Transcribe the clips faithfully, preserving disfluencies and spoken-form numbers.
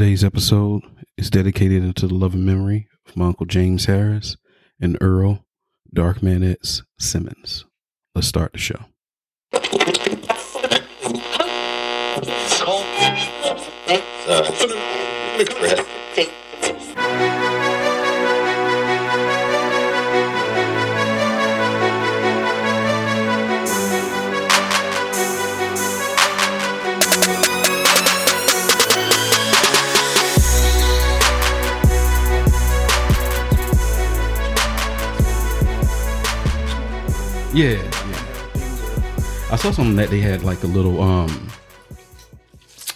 Today's episode is dedicated to the love and memory of my Uncle James Harris and Earl Darkman X Simmons. Let's start the show. Yeah, yeah. I saw something that they had like a little, um,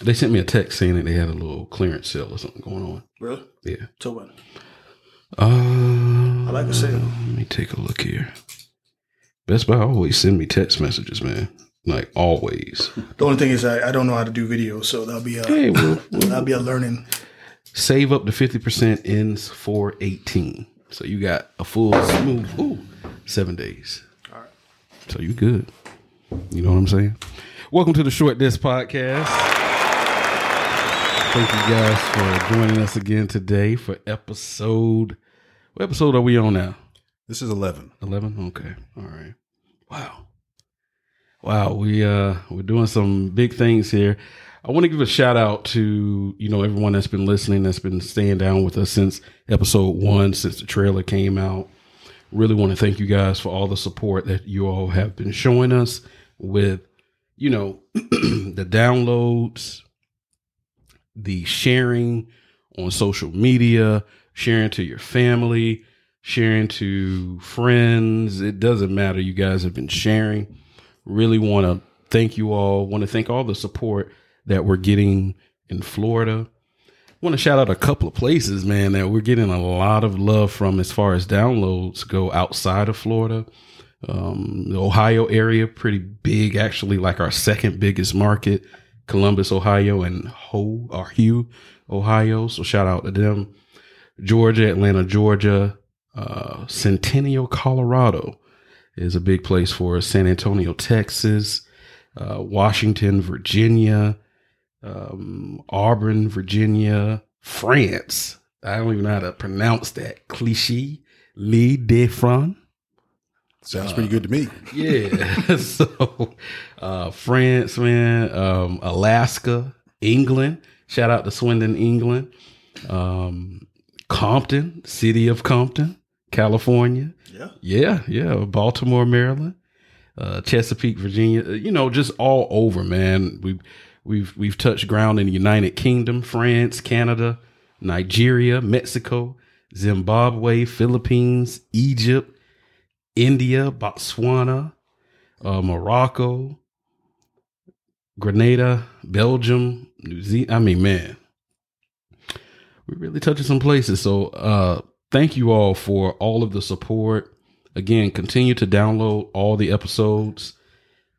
they sent me a text saying that they had a little clearance sale or something going on. Really? Yeah. So what? Uh, I like a sale. Let me take a look here. Best Buy always send me text messages, man. Like always. The only thing is I, I don't know how to do video, so that'll be a, hey, we'll, we'll, that'll be a learning. Save up to fifty percent ends four eighteen. So you got a full smooth ooh, seven days. So you good. You know what I'm saying? Welcome to the Short Disc Podcast. Thank you guys for joining us again today for episode... What episode are we on now? This is eleven. eleven? Okay. All right. Wow. Wow. We, uh, we're doing some big things here. I want to give a shout out to, you know, everyone that's been listening, that's been staying down with us since episode one, since the trailer came out. Really want to thank you guys for all the support that you all have been showing us with, you know, the downloads, the sharing on social media, sharing to your family, sharing to friends. It doesn't matter. You guys have been sharing. Really want to thank you all. Want to thank all the support that we're getting in Florida. Want to shout out a couple of places, man, that we're getting a lot of love from as far as downloads go outside of Florida. Um, the Ohio area, pretty big, actually, like our second biggest market, Columbus, Ohio, and Ho or Hugh, Ohio. So shout out to them. Georgia, Atlanta, Georgia, uh, Centennial, Colorado is a big place for us. San Antonio, Texas, uh, Washington, Virginia. Um, Auburn, Virginia, France. I don't even know how to pronounce that. Clichy, L'Île de France. Sounds uh, pretty good to me. Yeah. So, uh, France, man, um, Alaska, England. Shout out to Swindon, England. Um, Compton, city of Compton, California. Yeah. Yeah. Yeah. Baltimore, Maryland. Uh, Chesapeake, Virginia. You know, just all over, man. We've, We've we've touched ground in the United Kingdom, France, Canada, Nigeria, Mexico, Zimbabwe, Philippines, Egypt, India, Botswana, uh, Morocco, Grenada, Belgium, New Zealand. I mean, man, we're really touching some places. So uh, thank you all for all of the support. Again, continue to download all the episodes,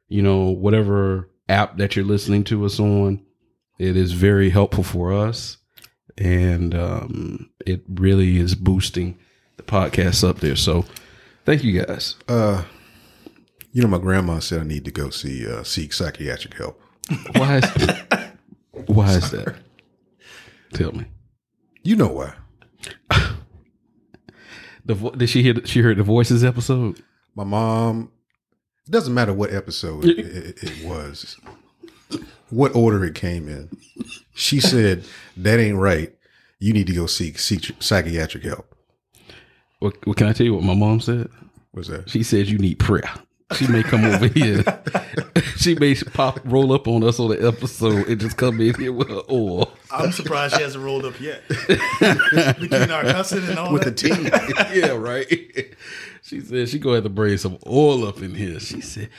you know, whatever app that you're listening to us on. It is very helpful for us, and um, it really is boosting the podcast up there. So thank you guys. Uh, you know, my grandma said I need to go see uh, seek psychiatric help. Why is that? Why is Sorry. that? Tell me. You know why? the vo- did she hear? The, she heard the Voices episode. My mom. It doesn't matter what episode it, it, it was, what order it came in. She said, that ain't right. You need to go seek, seek psychiatric help. Well, well, can I tell you what my mom said? What's that? She said, you need prayer. She may come over here. She may pop, roll up on us on the episode and just come in here with her oil. I'm surprised she hasn't rolled up yet. Between our cussing and all with that. The tea. Yeah, right. She said she gonna have to bring some oil up in here. She said,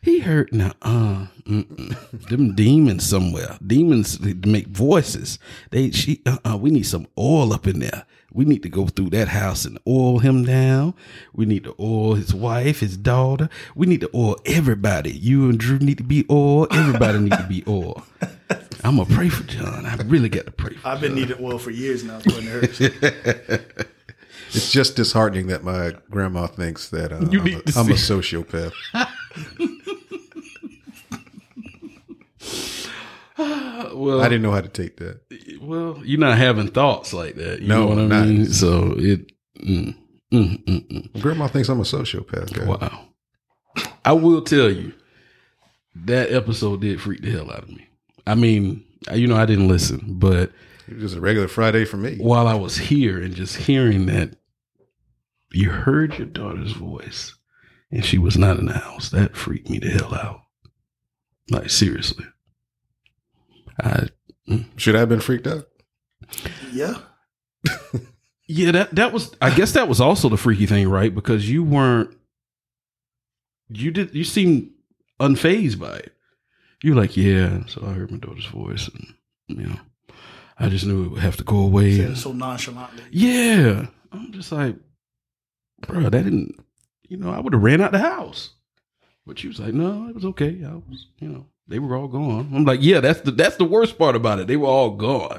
he hurt now. Uh, them demons somewhere. Demons make voices. They she uh uh-uh, we need some oil up in there. We need to go through that house and oil him down. We need to oil his wife, his daughter. We need to oil everybody. You and Drew need to be oil. Everybody need to be oil. I'm gonna pray for John. I really got to pray for I've been John. Needing oil for years now, according to her. It's just disheartening that my grandma thinks that uh, I'm, a, I'm a sociopath. Well, I didn't know how to take that. Well, you're not having thoughts like that. You no, know what I not. mean? So it. Mm, mm, mm, mm. Grandma thinks I'm a sociopath. Guy. Wow. I will tell you, that episode did freak the hell out of me. I mean, you know, I didn't listen, but it was just a regular Friday for me. While I was here and just hearing that, you heard your daughter's voice and she was not in the house. That freaked me the hell out. Like, seriously. I should I have been freaked out? Yeah. yeah, that that was I guess that was also the freaky thing, right? Because you weren't you did you seemed unfazed by it. You were like, yeah, so I heard my daughter's voice and you know I just knew it would have to go away. Said and, it so nonchalantly. Yeah. I'm just like, bro, that didn't you know, I would have ran out the house. But she was like, no, it was okay. I was, you know, they were all gone. I'm like, yeah, that's the that's the worst part about it. They were all gone.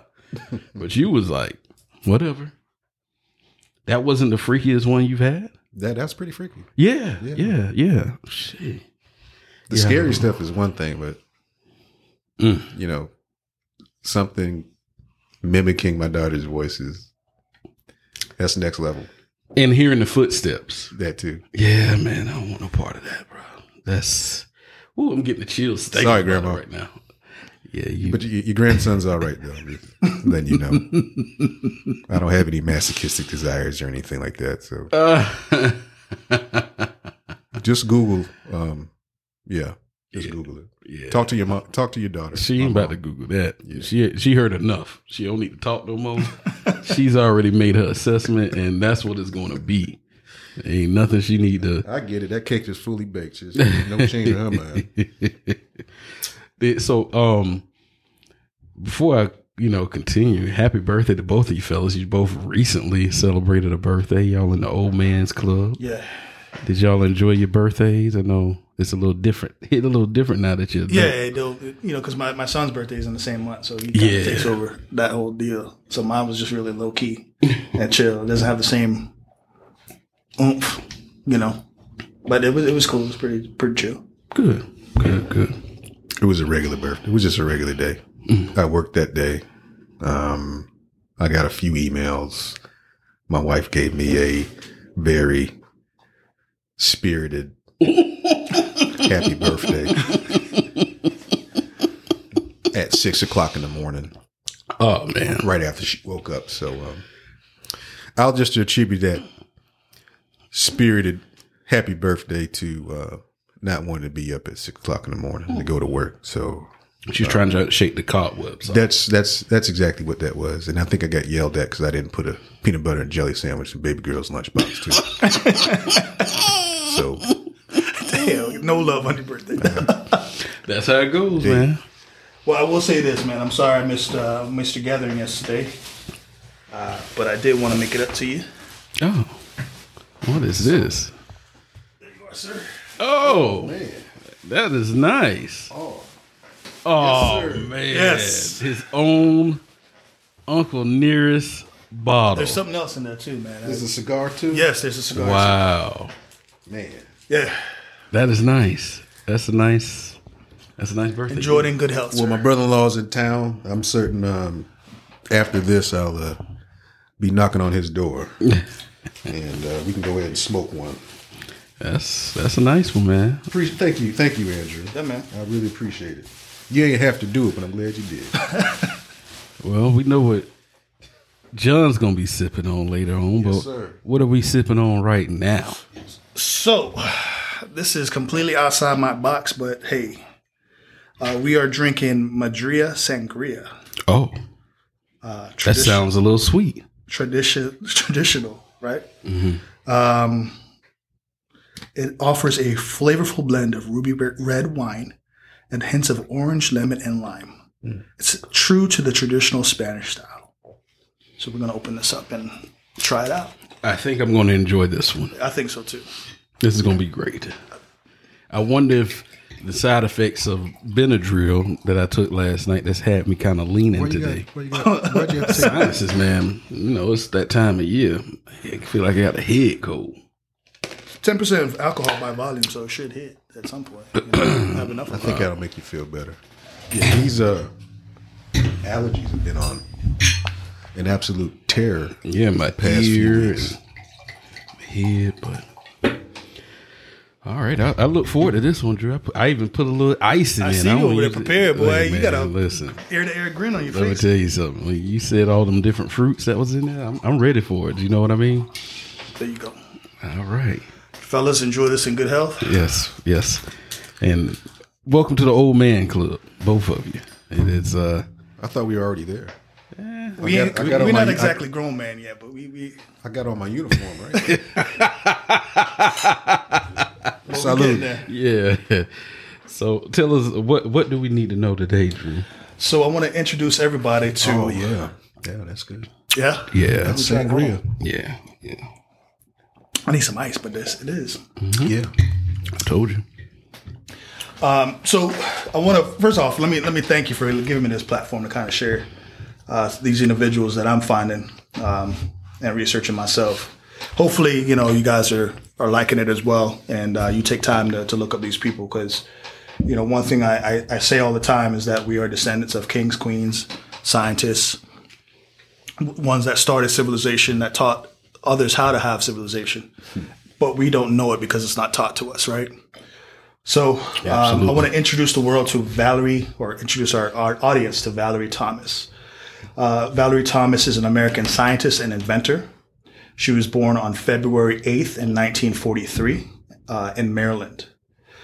But you was like, whatever. That wasn't the freakiest one you've had? That that's pretty freaky. Yeah, yeah, yeah. yeah. Shit. The yeah, scary stuff is one thing, but mm. you know, something mimicking my daughter's voice is that's next level. And hearing the footsteps. That too. Yeah, man, I don't want no part of that, bro. That's, ooh, I'm getting the chills. Sorry, Grandma. Right now. Yeah, you. But your, your grandson's all right, though. Letting you know. I don't have any masochistic desires or anything like that. So uh. just Google. Um, yeah, just yeah. Google it. Yeah. Talk to your mom. Talk to your daughter. She ain't about mom. to Google that. Yeah. She she heard enough. She don't need to talk no more. She's already made her assessment, and that's what it's going to be. Ain't nothing she need to. I get it. That cake is fully baked. There's no change in her mind. So, um, before I, you know, continue, happy birthday to both of you fellas. You both recently celebrated a birthday. Y'all in the old man's club. Yeah. Did y'all enjoy your birthdays? I know it's a little different. It's a little different now that you're yeah, adult. You know, because my, my son's birthday is in the same month, so he kind yeah. of takes over that whole deal. So mine was just really low key and chill. It doesn't have the same oomph, you know, but it was it was cool. It was pretty pretty chill. Good, good, good. It was a regular birthday. It was just a regular day. Mm. I worked that day. Um, I got a few emails. My wife gave me a very spirited happy birthday at six o'clock in the morning. Oh man! Right after she woke up, so um, I'll just attribute that spirited happy birthday to uh, not wanting to be up at six o'clock in the morning to go to work. So she's um, trying to shake the cobwebs. That's that's that's exactly what that was, and I think I got yelled at because I didn't put a peanut butter and jelly sandwich in baby girl's lunchbox too. So damn, no love on your birthday. That's how it goes, yeah. man. Well, I will say this, man. I'm sorry I missed uh, missed your gathering yesterday, uh, but I did want to make it up to you. Oh. What is this? There you are, sir. Oh, oh man. That is nice. Oh, oh yes, man. Yes. His own Uncle Nearest bottle. There's something else in there, too, man. There's I, a cigar, too? Yes, there's a cigar. Wow. Too. Man. Yeah. That is nice. That's a nice, that's a nice birthday. Enjoy it in good health, Well, sir. My brother-in-law's in town. I'm certain um, after this, I'll uh, be knocking on his door. And uh, we can go ahead and smoke one. That's that's a nice one, man. Pre- thank you, thank you, Andrew. Yeah, man. I really appreciate it. You ain't have to do it, but I'm glad you did. Well, we know what John's gonna be sipping on later on, yes, but sir. What are we sipping on right now? So, this is completely outside my box, but hey, uh, we are drinking Madria Sangria. Oh, uh, that sounds a little sweet. Tradition, traditional. Right? Mm-hmm. Um, it offers a flavorful blend of ruby red wine and hints of orange, lemon, and lime. Mm. It's true to the traditional Spanish style. So we're going to open this up and try it out. I think I'm going to enjoy this one. I think so too. This is going to be great. I wonder if the side effects of Benadryl that I took last night that's had me kind of leaning today. Got, you got, why'd you have to say sinuses, man? You know, it's that time of year. I feel like I got a head cold. ten percent of alcohol by volume, so it should hit at some point. You know, have enough I think that'll make you feel better. Yeah, he's uh, allergies have been on an absolute terror. Yeah, my past ear and my head, but. All right, I, I look forward to this one, Drew. I, put, I even put a little ice in it. I see I you over there prepared, boy. Hey, you man, got a listen. Air-to-air grin on your Let face. Let me tell you something. When you said all them different fruits that was in there, I'm, I'm ready for it. You know what I mean? There you go. All right. Fellas, enjoy this in good health. Yes, yes. And welcome to the Old Man Club, both of you. It is. Uh, I thought we were already there. Yeah. We got, we, we're not my, exactly I, grown man yet, but we, we. I got on my uniform, right? Salute. Yeah. So tell us what what do we need to know today, Drew? So I want to introduce everybody to. Oh yeah, yeah, that's good. Yeah, yeah, that's sangria. Yeah, yeah. I need some ice, but this it is. Mm-hmm. Yeah, I told you. Um. So I want to first off let me let me thank you for giving me this platform to kind of share uh, these individuals that I'm finding um, and researching myself. Hopefully, you know, you guys are, are liking it as well, and uh, you take time to, to look up these people because, you know, one thing I, I, I say all the time is that we are descendants of kings, queens, scientists, ones that started civilization, that taught others how to have civilization, but we don't know it because it's not taught to us, right? So um, I want to introduce the world to Valerie, or introduce our, our audience to Valerie Thomas. Uh, Valerie Thomas is an American scientist and inventor. She was born on February eighth in nineteen forty-three uh, in Maryland.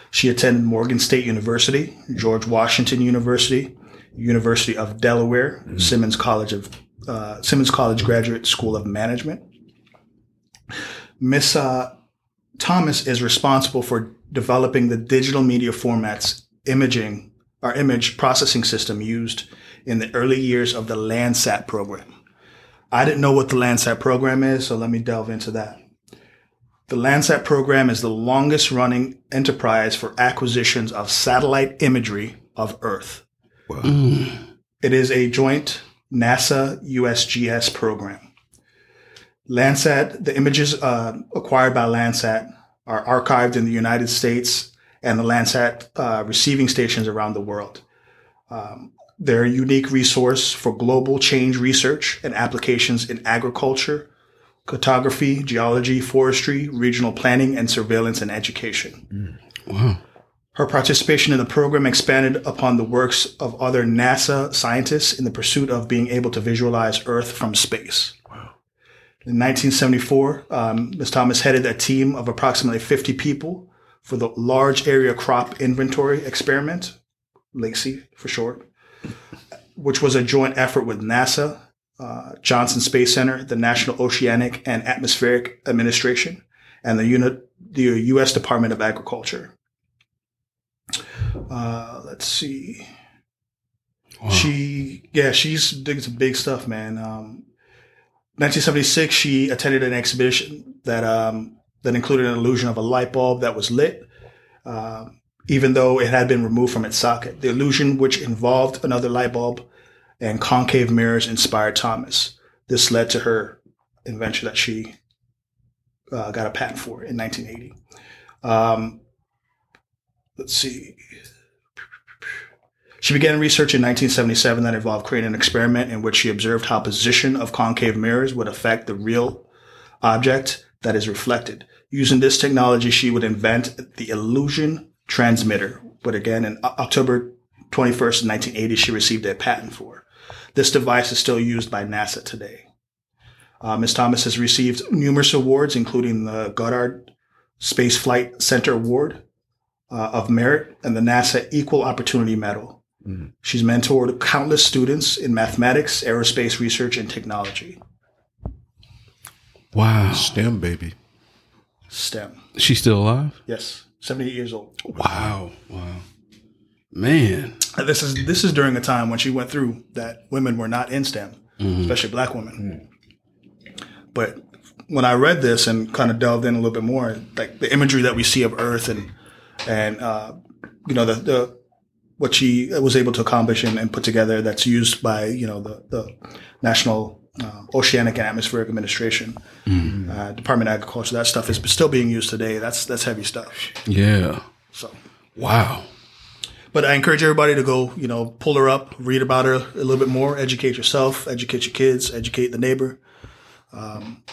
She attended Morgan State University, George Washington University, University of Delaware, mm-hmm. Simmons College of uh, Simmons College Graduate School of Management. Miss uh, Thomas is responsible for developing the digital media formats imaging or image processing system used in the early years of the Landsat program. I didn't know what the Landsat program is, so let me delve into that. The Landsat program is the longest-running enterprise for acquisitions of satellite imagery of Earth. Wow. Mm. It is a joint NASA U S G S program. Landsat, the images uh, acquired by Landsat are archived in the United States and the Landsat uh, receiving stations around the world. Um, They're a unique resource for global change research and applications in agriculture, cartography, geology, forestry, regional planning, and surveillance and education. Mm. Wow. Her participation in the program expanded upon the works of other NASA scientists in the pursuit of being able to visualize Earth from space. Wow. In nineteen seventy-four, um, Miz Thomas headed a team of approximately fifty people for the Large Area Crop Inventory Experiment, LACI for short, which was a joint effort with NASA, uh, Johnson Space Center, the National Oceanic and Atmospheric Administration, and the, uni- the U S Department of Agriculture. Uh, let's see. Wow. She, yeah, she's doing some big stuff, man. Um, nineteen seventy-six, she attended an exhibition that um, that included an illusion of a light bulb that was lit. Uh, even though it had been removed from its socket. The illusion, which involved another light bulb and concave mirrors, inspired Thomas. This led to her invention that she uh, got a patent for in nineteen eighty. Um, let's see. She began research in nineteen seventy-seven that involved creating an experiment in which she observed how position of concave mirrors would affect the real object that is reflected. Using this technology, she would invent the illusion transmitter, but again, in October twenty-first, nineteen eighty, she received a patent for. This device is still used by NASA today. Uh, Miz Thomas has received numerous awards, including the Goddard Space Flight Center Award uh, of Merit and the NASA Equal Opportunity Medal. Mm-hmm. She's mentored countless students in mathematics, aerospace research, and technology. Wow. STEM, baby. STEM. Is she still alive? Yes. seventy-eight years old. Wow. Wow. Man. This is this is during a time when she went through that women were not in STEM, mm-hmm. especially black women. Mm-hmm. But when I read this and kind of delved in a little bit more, like the imagery that we see of Earth and and uh, you know the, the what she was able to accomplish and, and put together that's used by, you know, the, the National uh, Oceanic and Atmospheric Administration. Mm-hmm. Uh, Department of Agriculture, that stuff is still being used today. That's that's heavy stuff. Yeah. So, wow. But I encourage everybody to go, you know, pull her up, read about her a little bit more, educate yourself, educate your kids, educate the neighbor. Um,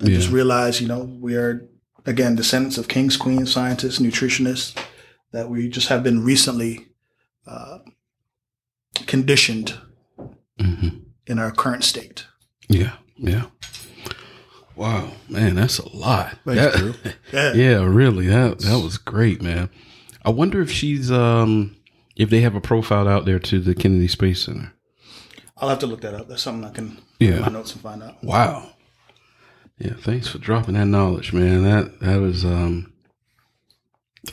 and yeah. just realize, you know, we are, again, descendants of kings, queens, scientists, nutritionists, that we just have been recently uh, conditioned mm-hmm. in our current state. Yeah, yeah. Wow, man, that's a lot. Thanks, Drew. yeah. yeah, really. That that was great, man. I wonder if she's um, if they have a profile out there to the Kennedy Space Center. I'll have to look that up. That's something I can yeah. put in my notes and find out. Wow. Yeah, thanks for dropping that knowledge, man. That that was um,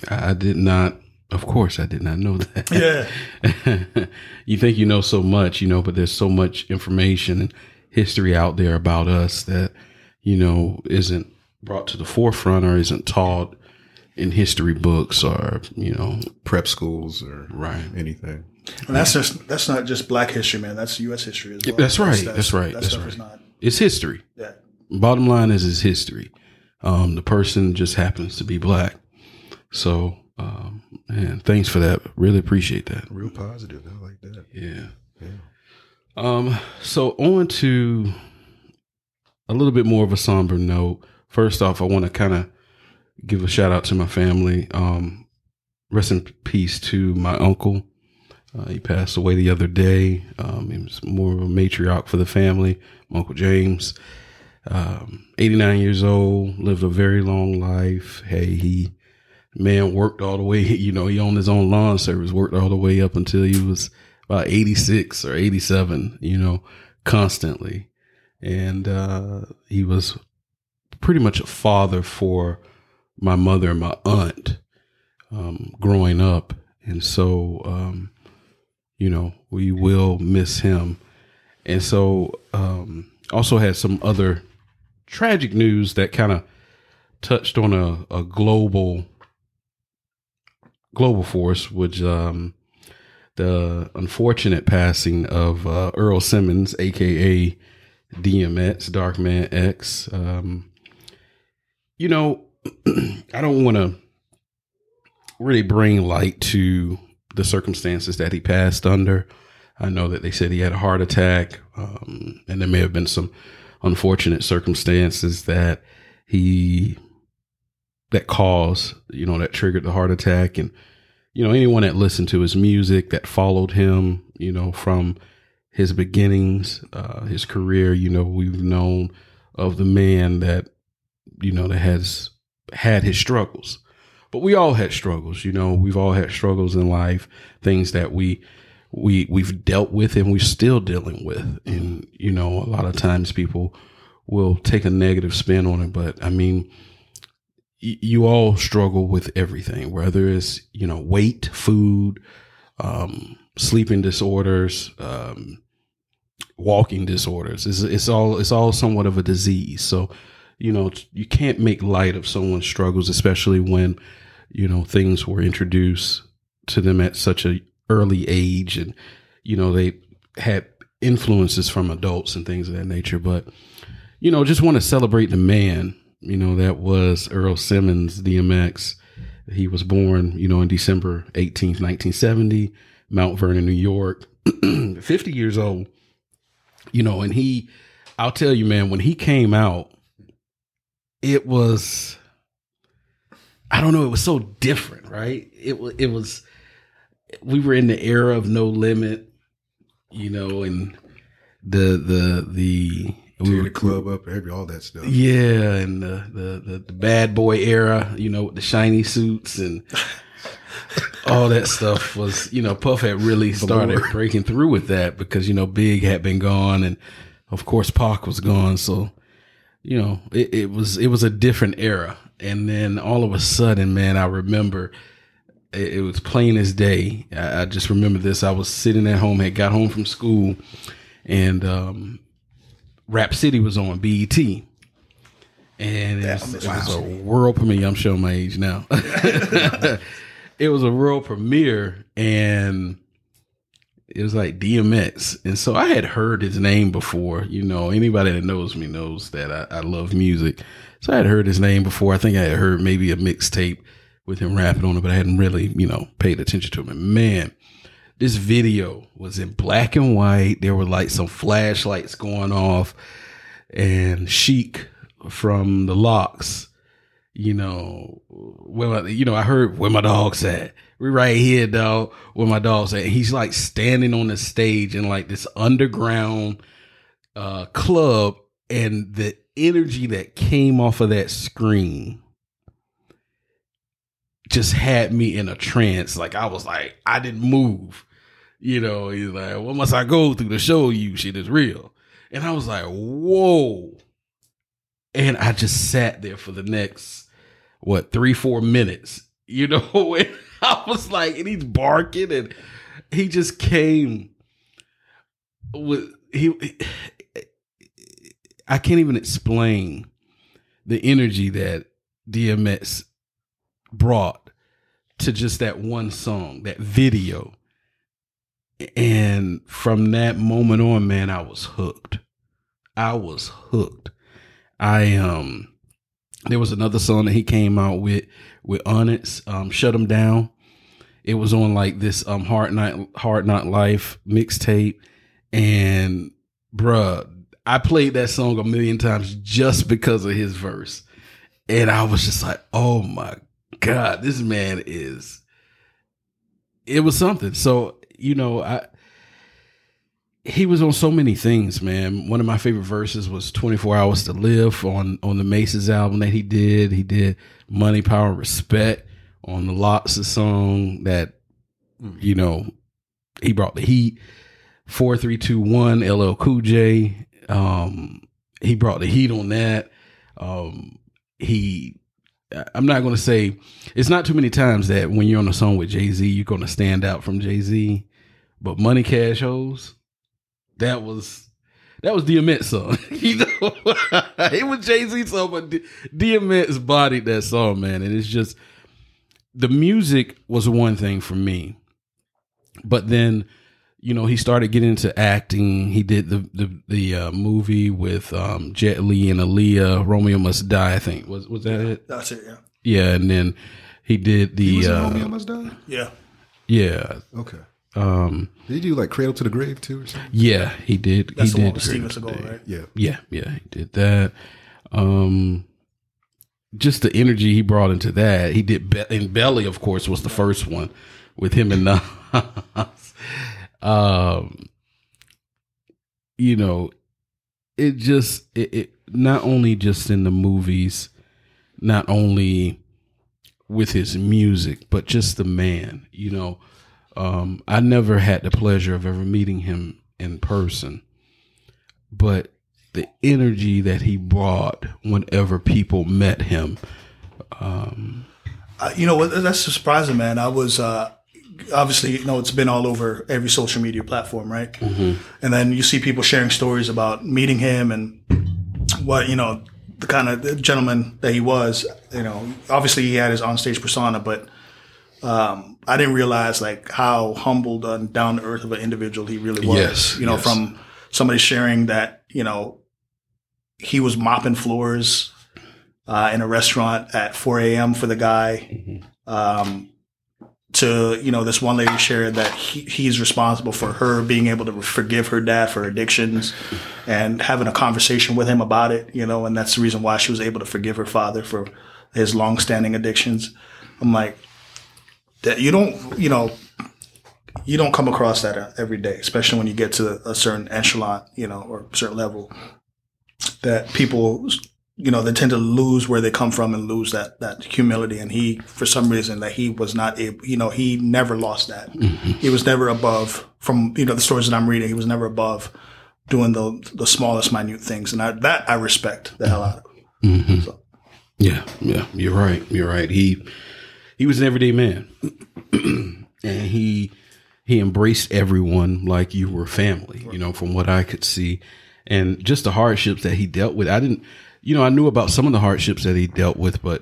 I, I did not. Of course, I did not know that. Yeah. You think you know so much, you know, but there's so much information and history out there about us that, you know, isn't brought to the forefront or isn't taught in history books or, you know, prep schools or right. anything. And that's yeah. just, that's not just black history, man. That's U S history as well. That's right. That's, that's, that's right. That that's stuff right. Is not, it's history. Yeah. Bottom line is it's history. Um, the person just happens to be black. So, um, man, thanks for that. Really appreciate that. Real positive. I like that. Yeah. yeah. Um. So on to a little bit more of a somber note. First off, I want to kind of give a shout out to my family. Um, rest in peace to my uncle. Uh, he passed away the other day. Um, he was more of a matriarch for the family. My Uncle James, um, eighty-nine years old, lived a very long life. Hey, he, man, worked all the way, you know, he owned his own lawn service, worked all the way up until he was about eighty-six or eighty-seven, you know, constantly. And uh, he was pretty much a father for my mother and my aunt um, growing up. And so, um, you know, we will miss him. And so um, also had some other tragic news that kind of touched on a, a global global force, which um, the unfortunate passing of uh, Earl Simmons, a k a. D M X, Darkman X. Um, you know, I don't want to really bring light to the circumstances that he passed under. I know that they said he had a heart attack, um, and there may have been some unfortunate circumstances that he, that caused, you know, that triggered the heart attack. And, you know, anyone that listened to his music, that followed him, you know, from his beginnings, uh, his career, you know, we've known of the man that, you know, that has had his struggles, but we all had struggles, you know, we've all had struggles in life, things that we, we, we've dealt with and we're still dealing with. And, you know, a lot of times people will take a negative spin on it, but I mean, y- you all struggle with everything, whether it's, you know, weight, food, um, sleeping disorders, um, walking disorders. It's, it's all, it's all somewhat of a disease. So, you know, you can't make light of someone's struggles, especially when, you know, things were introduced to them at such an early age and, you know, they had influences from adults and things of that nature. But, you know, just want to celebrate the man, you know, that was Earl Simmons, D M X. He was born, you know, in December eighteenth, nineteen seventy, Mount Vernon, New York, fifty years old, you know, and he, I'll tell you, man, when he came out, it was, I don't know, it was so different, right? It was, it was, we were in the era of No Limit, you know, and the, the, the, we were the club up, every, all that stuff. Yeah. And the, the, the, the bad boy era, you know, with the shiny suits and all that stuff was, you know, Puff had really started breaking through with that because, you know, Big had been gone and of course Pac was gone. So, you know, it, it was, it was a different era. And then all of a sudden, man, I remember it, it was plain as day. I, I just remember this. I was sitting at home, had got home from school and, um, Rap City was on B E T, and it was, it was a world premiere. I'm showing my age now. It was a world premiere, and it was like D M X. And so I had heard his name before. You know, anybody that knows me knows that I, I love music. So I had heard his name before. I think I had heard maybe a mixtape with him rapping on it, but I hadn't really, you know, paid attention to him. And man, this video was in black and white. There were like some flashlights going off, and Sheik from The Lox, you know, well, you know, I heard where my dog's at. We right here, dog, where my dog's at. And he's like standing on the stage in like this underground uh, club, and the energy that came off of that screen just had me in a trance. Like I was like, I didn't move. You know, he's like, what must I go through to show you shit is real? And I was like, whoa. And I just sat there for the next, what, three, four minutes, you know, and I was like, and he's barking, and he just came with, he, I can't even explain the energy that D M X brought to just that one song, that video. And from that moment on, man, I was hooked. I was hooked. I, um, there was another song that he came out with, with Onyx, um, Shut Him Down. It was on like this, um, Hard Knock, Hard Knock Life mixtape. And bruh, I played that song a million times just because of his verse. And I was just like, oh my God, this man is, it was something. So, you know, I, he was on so many things, man. One of my favorite verses was twenty-four hours to live on, on the Maces album that he did. He did Money, Power, Respect on the Lox' song that, you know, he brought the heat. four three two one L L Cool J. Um, he brought the heat on that. Um, he, I'm not going to say, it's not too many times that when you're on a song with Jay-Z, you're going to stand out from Jay-Z, but Money, Cash, Hoes, That was that was D M X song. You know, it was Jay-Z song, but D- DMX bodied that song, man. And it's just, the music was one thing for me, but then, you know, he started getting into acting. He did the the, the uh, movie with um, Jet Li and Aaliyah, Romeo Must Die. I think was was that it? That's it. Yeah. Yeah, and then he did the he was in uh, Romeo Must Die. Yeah. Yeah. Okay. Um, did he do like Cradle to the Grave too or something? Yeah, he did. That's he the did one with Steven Seagal, right? Yeah. Yeah, yeah, he did that. Um, just the energy he brought into that. He did Be- and Belly, of course, was the first one with him and Nas. um, you know, it just it, it not only just in the movies, not only with his music, but just the man, you know. Um, I never had the pleasure of ever meeting him in person, but the energy that he brought whenever people met him. Um, uh, you know, that's surprising, man. I was, uh, obviously, you know, it's been all over every social media platform, right? Mm-hmm. And then you see people sharing stories about meeting him and what, you know, the kind of gentleman that he was. You know, obviously he had his onstage persona, but Um, I didn't realize like how humbled and down to earth of an individual he really was. Yes, you know, yes. From somebody sharing that, you know, he was mopping floors uh, in a restaurant at four a.m. for the guy. Mm-hmm. Um, to, you know, this one lady shared that he, he's responsible for her being able to forgive her dad for addictions and having a conversation with him about it, you know, and that's the reason why she was able to forgive her father for his longstanding addictions. I'm like, that you don't, you know, you don't come across that every day, especially when you get to a certain echelon, you know, or certain level that people, you know, they tend to lose where they come from and lose that, that humility. And he, for some reason that he was not able, you know, he never lost that. Mm-hmm. He was never above from, you know, the stories that I'm reading, he was never above doing the the smallest minute things. And I, that I respect the hell out of. Mm-hmm. So. Yeah. Yeah. You're right. You're right. He, He was an everyday man, and he he embraced everyone like you were family, you know, from what I could see, and just the hardships that he dealt with. I didn't, you know, I knew about some of the hardships that he dealt with, but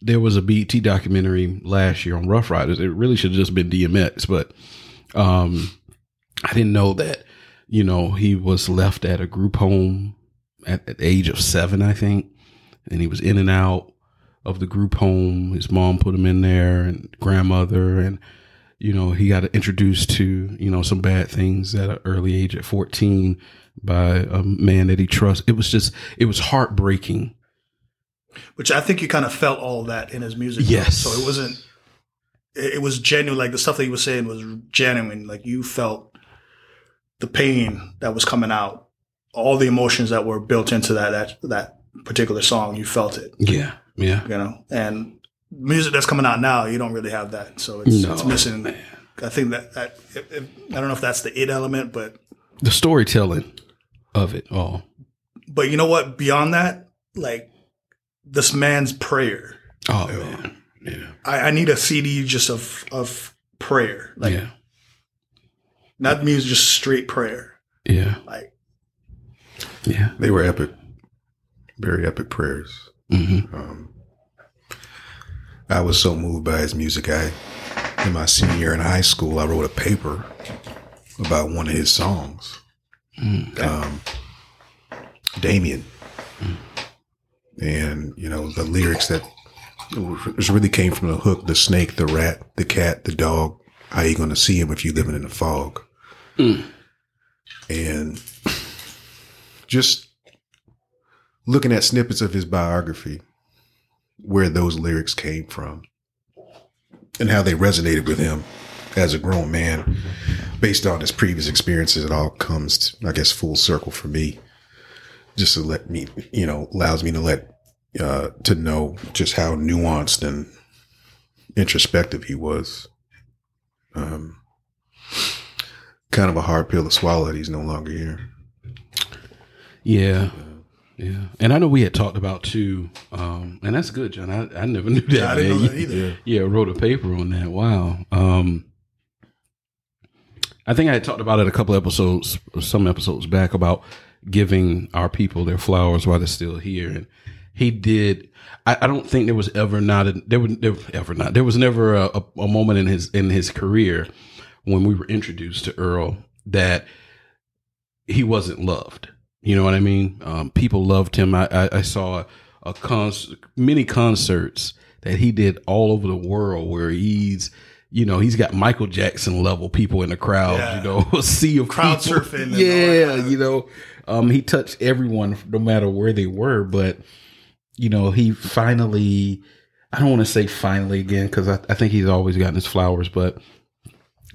there was a B E T documentary last year on Rough Riders. It really should have just been D M X, but um, I didn't know that, you know, he was left at a group home at, at the age of seven, I think, and he was in and out of the group home. His mom put him in there, and grandmother, and, you know, he got introduced to, you know, some bad things at an early age at fourteen by a man that he trusts. It was just, it was heartbreaking. Which I think you kind of felt all that in his music. Yes. So it wasn't, it was genuine. Like the stuff that he was saying was genuine. Like you felt the pain that was coming out, all the emotions that were built into that, that, that particular song, you felt it. Yeah. Yeah. You know, and music that's coming out now, you don't really have that. So it's, no, it's missing. Man. I think that, that it, it, I don't know if that's the it element, but the storytelling of it all. But you know what? Beyond that, like, this man's prayer. Oh, you know? Man. Yeah. I, I need a C D just of, of prayer. Like, yeah. Not music, just straight prayer. Yeah. Like, yeah. They were epic. Very epic prayers. Mm-hmm. Um, I was so moved by his music. I, in my senior year in high school, I wrote a paper about one of his songs. Mm-hmm. Um, Damien. Mm-hmm. And, you know, the lyrics that really came from the hook, the snake, the rat, the cat, the dog. How you going to see him if you living in the fog? Mm. And just looking at snippets of his biography, where those lyrics came from and how they resonated with him as a grown man based on his previous experiences, it all comes, to, I guess, full circle for me. Just to let me, you know, allows me to let, uh, to know just how nuanced and introspective he was. Um, kind of a hard pill to swallow that he's no longer here. Yeah. Yeah. And I know we had talked about too, um, and that's good, John. I, I never knew that. Yeah, I didn't know that either. Yeah. Yeah. Wrote a paper on that. Wow. Um, I think I had talked about it a couple episodes, or some episodes back about giving our people their flowers while they're still here. And he did. I, I don't think there was ever not, a, there was there ever not, there was never a, a moment in his, in his career when we were introduced to Earl that he wasn't loved. You know what I mean? Um, people loved him. I, I, I saw a, a concert, many concerts that he did all over the world where he's, you know, he's got Michael Jackson level people in the crowd, yeah. You know, a sea of crowd people. Surfing. Yeah. And you know, Um, he touched everyone no matter where they were, but, you know, he finally, I don't want to say finally again, because I, I think he's always gotten his flowers, but,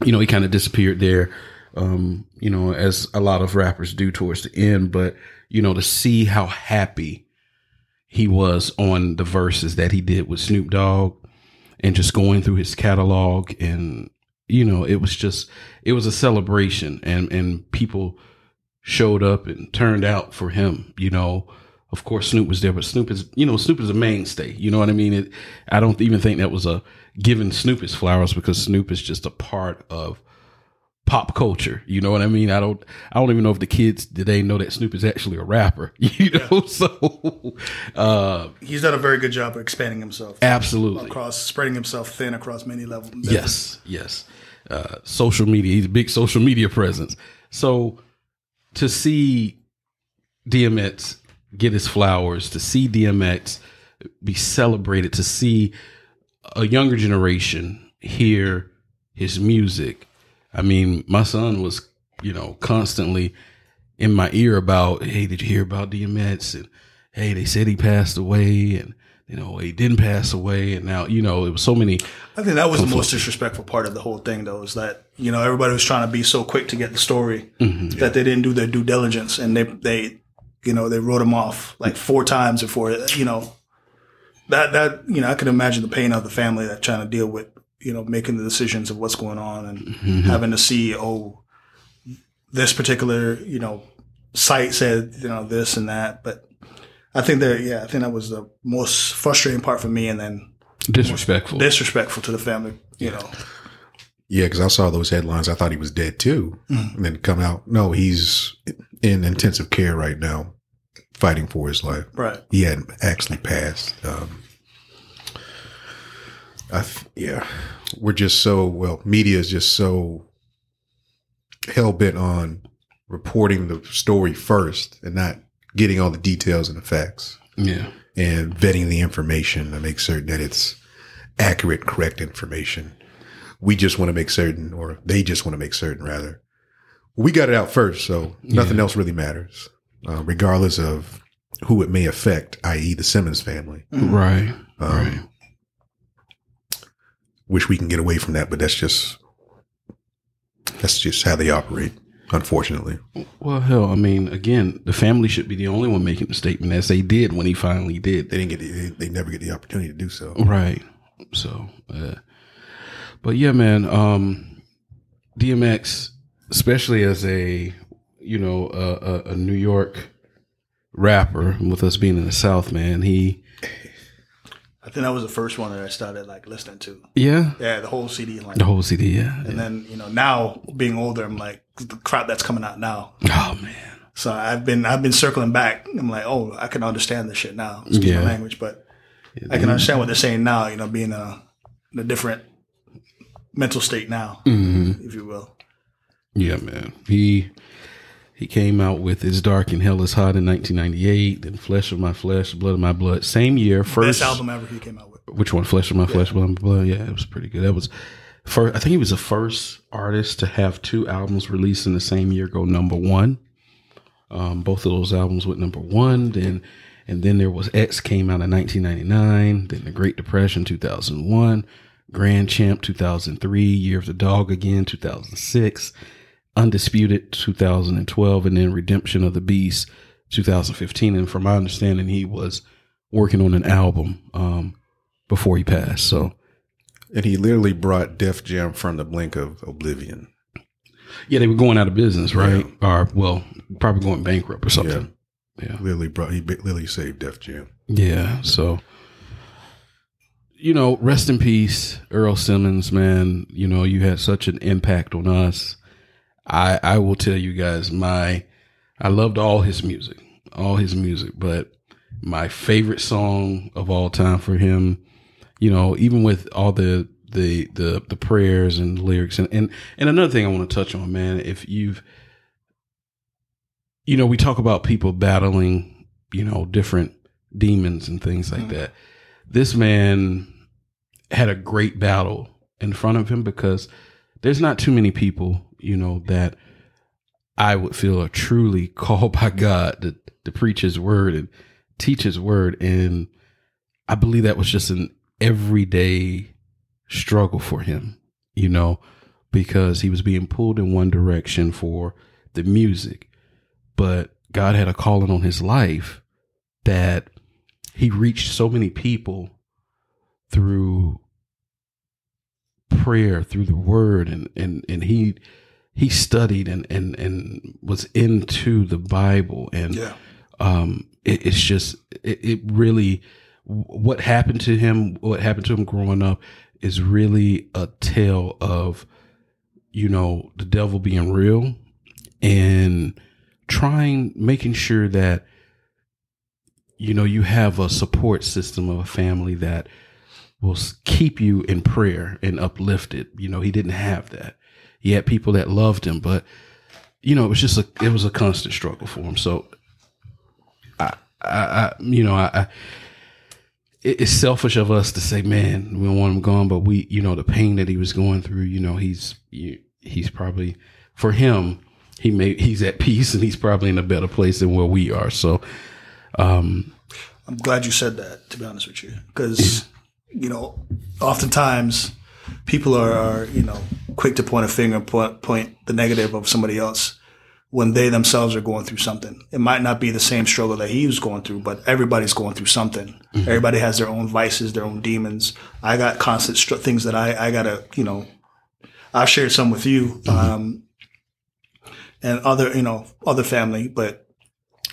you know, he kind of disappeared there, um, you know, as a lot of rappers do towards the end. But, you know, to see how happy he was on the verses that he did with Snoop Dogg and just going through his catalog. And, you know, it was just, it was a celebration, and, and people showed up and turned out for him. You know, of course Snoop was there, but Snoop is, you know, Snoop is a mainstay. You know what I mean? It, I don't even think that was a giving Snoop his flowers, because Snoop is just a part of pop culture. You know what I mean? I don't, I don't even know if the kids today know that Snoop is actually a rapper, you know? Yeah. So, uh, he's done a very good job of expanding himself. Absolutely. Across, spreading himself thin across many levels. Yes. Yes. Uh, social media, he's a big social media presence. So, to see D M X get his flowers, to see D M X be celebrated, to see a younger generation hear his music. I mean, my son was, you know, constantly in my ear about, hey, did you hear about D M X? And hey, they said he passed away, and, you know, he didn't pass away. And now, you know, it was so many. I think that was conflicts. The most disrespectful part of the whole thing, though, is that, you know, everybody was trying to be so quick to get the story, mm-hmm, that yeah. they didn't do their due diligence. And they, they, you know, they wrote him off like four times before, you know, that, that, you know, I can imagine the pain of the family that trying to deal with, you know, making the decisions of what's going on, and mm-hmm, having to see, oh, this particular, you know, site said, you know, this and that. But I think that, yeah, I think that was the most frustrating part for me, and then disrespectful, disrespectful to the family, you know. Yeah, because I saw those headlines, I thought he was dead too, mm. and then come out, no, he's in intensive care right now, fighting for his life. Right, he hadn't actually passed. Um, I yeah, we're just so well, media is just so hell bent on reporting the story first and not getting all the details and the facts. Yeah. and vetting the information to make certain that it's accurate, correct information. We just want to make certain, or they just want to make certain, rather. We got it out first, so nothing yeah. else really matters, uh, regardless of who it may affect, that is the Simmons family. Right, um, right. Wish we can get away from that, but that's just that's just how they operate, unfortunately. Well, hell, I mean, again, the family should be the only one making the statement, as they did when he finally did. They didn't get the, they never get the opportunity to do so. Right. So, uh, but yeah, man, um, D M X, especially as a you know a, a, a New York rapper, and with us being in the South, man, he. I think that was the first one that I started like listening to. Yeah, yeah, the whole C D, like the whole C D, yeah. And yeah. then you know now being older, I'm like the crap that's coming out now. Oh man! So I've been I've been circling back. I'm like, oh, I can understand this shit now. Excuse yeah. my language, but yeah, I can understand what they're saying now. You know, being a, a different mental state now, mm-hmm. if you will. Yeah, man. He he came out with "It's Dark and Hell Is Hot" in nineteen ninety-eight. Then "Flesh of My Flesh, Blood of My Blood." Same year, first best album ever he came out with. Which one? "Flesh of My yeah. Flesh, Blood of My Blood." Yeah, it was pretty good. That was first. I think he was the first artist to have two albums released in the same year go number one. Um, both of those albums went number one. Then and then there was X came out in nineteen ninety-nine. Then the Great Depression two thousand one, Grand Champ two thousand three, Year of the Dog again two thousand six. Undisputed two thousand twelve, and then Redemption of the Beast two thousand fifteen. And from my understanding, he was working on an album um, before he passed. So, and he literally brought Def Jam from the brink of oblivion. Yeah, they were going out of business, right? Yeah. Or well, probably going bankrupt or something. Yeah, yeah. Literally brought he literally saved Def Jam. Yeah, so. You know, rest in peace, Earl Simmons, man. You know, you had such an impact on us. I, I will tell you guys, my I loved all his music, all his music, but my favorite song of all time for him, you know, even with all the the the, the prayers and lyrics, and, and and another thing I want to touch on, man, if you've, you know, we talk about people battling, you know, different demons and things like mm-hmm. that. This man had a great battle in front of him because there's not too many people, you know, that I would feel are truly called by God to, to preach his word and teach his word. And I believe that was just an everyday struggle for him, you know, because he was being pulled in one direction for the music, but God had a calling on his life that he reached so many people through prayer, through the word, and and and he he studied and and and was into the Bible, and yeah. um it, it's just it, it really what happened to him what happened to him growing up is really a tale of, you know, the devil being real and trying making sure that, you know, you have a support system of a family that will keep you in prayer and uplifted. You know, he didn't have that. He had people that loved him, but you know, it was just a, it was a constant struggle for him. So I, I, I you know, I, I, it's selfish of us to say, man, we don't want him gone, but we, you know, the pain that he was going through, you know, he's, he's probably for him, he may, he's at peace and he's probably in a better place than where we are. So, um, I'm glad you said that, to be honest with you, because you know, oftentimes people are, are, you know, quick to point a finger, point, point the negative of somebody else when they themselves are going through something. It might not be the same struggle that he was going through, but everybody's going through something. Mm-hmm. Everybody has their own vices, their own demons. I got constant str- things that I, I got to, you know, I've shared some with you, mm-hmm. um, and other, you know, other family, but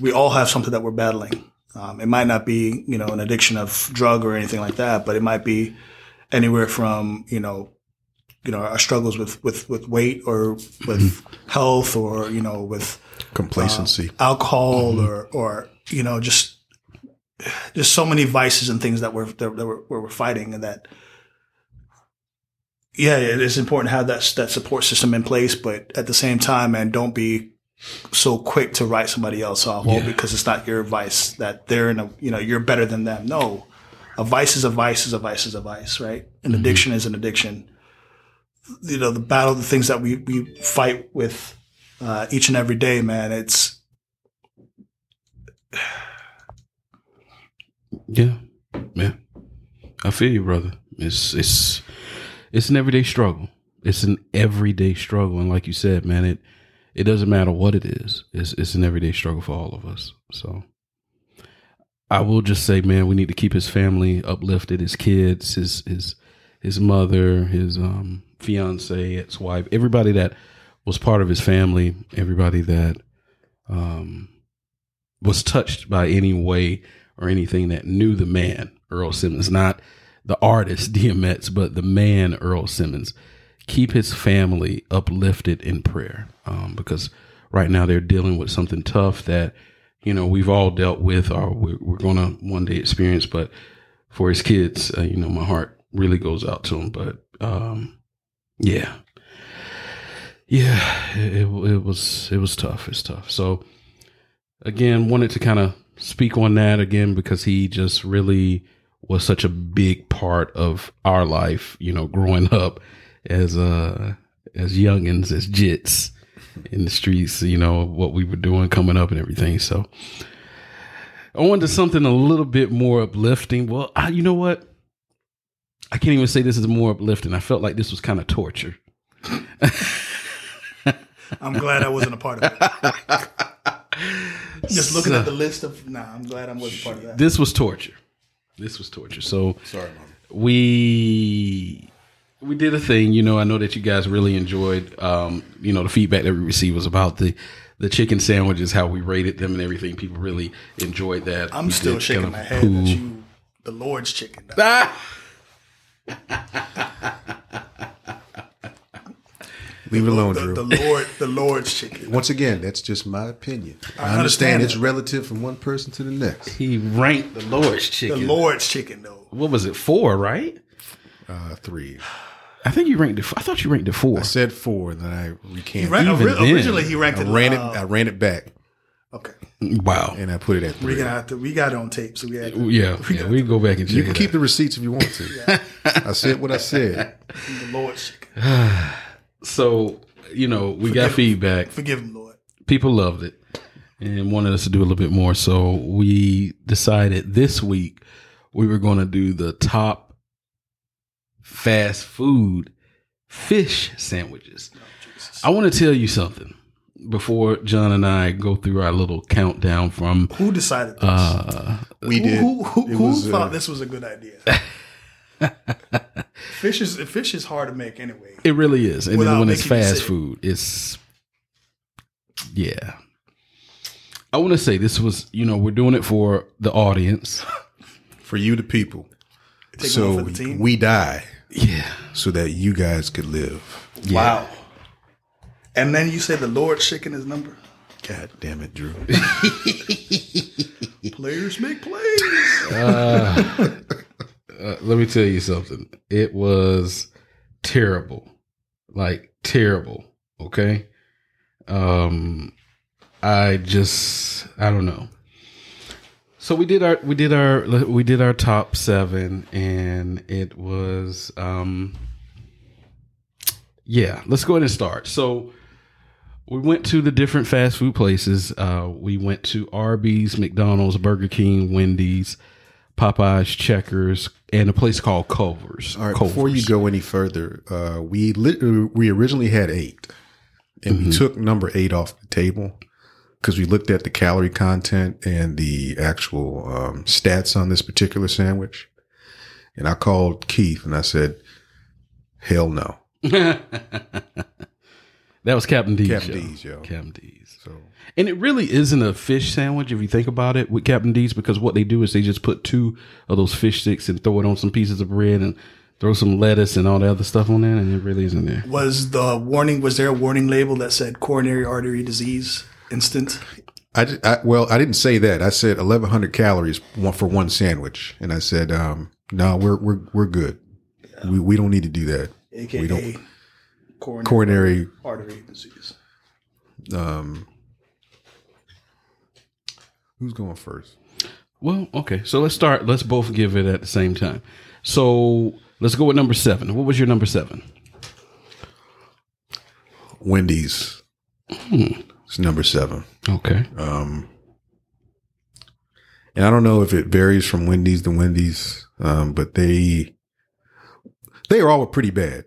we all have something that we're battling. Um, it might not be, you know, an addiction of drug or anything like that, but it might be anywhere from, you know, you know, our struggles with, with, with weight or with health or, you know, with complacency, uh, alcohol mm-hmm. or, or, you know, just, just so many vices and things that we're, that, that we're, we're fighting, and that, yeah, it's important to have that, that support system in place, but at the same time, man, don't be so quick to write somebody else off, yeah. well, because it's not your vice that they're in a, you know, you're better than them. No, a vice is a vice is a vice is a vice, right? An mm-hmm. addiction is an addiction. You know, the battle, the things that we, we fight with, uh, each and every day, man, it's, yeah, yeah. I feel you, brother. It's, it's, it's an everyday struggle. It's an everyday struggle. And like you said, man, it, It doesn't matter what it is. It's, it's an everyday struggle for all of us. So I will just say, man, we need to keep his family uplifted, his kids, his his his mother, his um, fiance, his wife, everybody that was part of his family, everybody that um, was touched by any way or anything that knew the man, Earl Simmons, not the artist, D M X, but the man, Earl Simmons. Keep his family uplifted in prayer, um, because right now they're dealing with something tough that, you know, we've all dealt with or we're, we're going to one day experience. But for his kids, uh, you know, my heart really goes out to him. But um, yeah, yeah, it, it was it was tough. It's tough. So, again, wanted to kind of speak on that again, because he just really was such a big part of our life, you know, growing up. As uh as youngins, as jits in the streets, you know, what we were doing coming up and everything. So I wanted to something a little bit more uplifting. Well, I, you know what? I can't even say this is more uplifting. I felt like this was kind of torture. I'm glad I wasn't a part of it. Just looking so, at the list of nah, I'm glad I wasn't a part of that. This was torture. This was torture. So sorry, Mom. We We did a thing, you know, I know that you guys really enjoyed, um, you know, the feedback that we received was about the, the chicken sandwiches, how we rated them and everything. People really enjoyed that. I'm we still shaking kind of my head poo. That you, the Lord's chicken. Leave it alone, the, Drew. The, the, Lord, the Lord's chicken. Once again, that's just my opinion. I, I understand, understand it's relative from one person to the next. He ranked the Lord's chicken. The Lord's chicken, though. What was it, four, right? Uh, three. I think you ranked it. I thought you ranked it four. I said four, and then I recanted. Ran, Even ori- originally, he ranked I it. Ran uh, it. I ran it back. Okay. Wow. And I put it at three. We got to, we got it on tape, so we had to, yeah. We, yeah, we can go back and check. You can it keep out. The receipts if you want to. Yeah. I said what I said. The Lord's chicken. So you know we forgive got feedback. Him. Forgive him, Lord. People loved it and wanted us to do a little bit more. So we decided this week we were going to do the top fast food fish sandwiches. Oh, I want to tell you something before John and I go through our little countdown from who decided this. Uh, we did. Who, who, who, was, who thought uh, this was a good idea? fish is fish is hard to make anyway. It really is, and then when it's fast food, it's yeah. I want to say this was, you know, we're doing it for the audience, for you, the people. Take so the team. We die. Yeah. So that you guys could live. Yeah. Wow. And then you say the Lord's chicken is number. God damn it, Drew. Players make plays. Uh, uh, let me tell you something. It was terrible. Like terrible. Okay. Um, I just, I don't know. So we did our we did our we did our top seven, and it was um yeah. Let's go ahead and start. So we went to the different fast food places. Uh, we went to Arby's, McDonald's, Burger King, Wendy's, Popeyes, Checkers, and a place called Culver's. All right, Culver's. Before you go any further, uh, we lit- we originally had eight, and mm-hmm. we took number eight off the table. Because we looked at the calorie content and the actual um, stats on this particular sandwich. And I called Keith and I said, hell no. That was Captain D's. Captain yo. D's, yo. Captain D's. So. And it really isn't a fish sandwich if you think about it with Captain D's, because what they do is they just put two of those fish sticks and throw it on some pieces of bread and throw some lettuce and all the other stuff on there, and it really isn't there. Was the warning, was there a warning label that said coronary artery disease? Instant. I, I well, I didn't say that. I said eleven hundred calories for one sandwich, and I said, um, "No, we're we're we're good. Yeah. We we don't need to do that. A K A we don't coronary, coronary artery disease." Um, Who's going first? Well, okay. So let's start. Let's both give it at the same time. So let's go with number seven. What was your number seven? Wendy's. Hmm. It's number seven. Okay. Um, and I don't know if it varies from Wendy's to Wendy's, um, but they they all were pretty bad.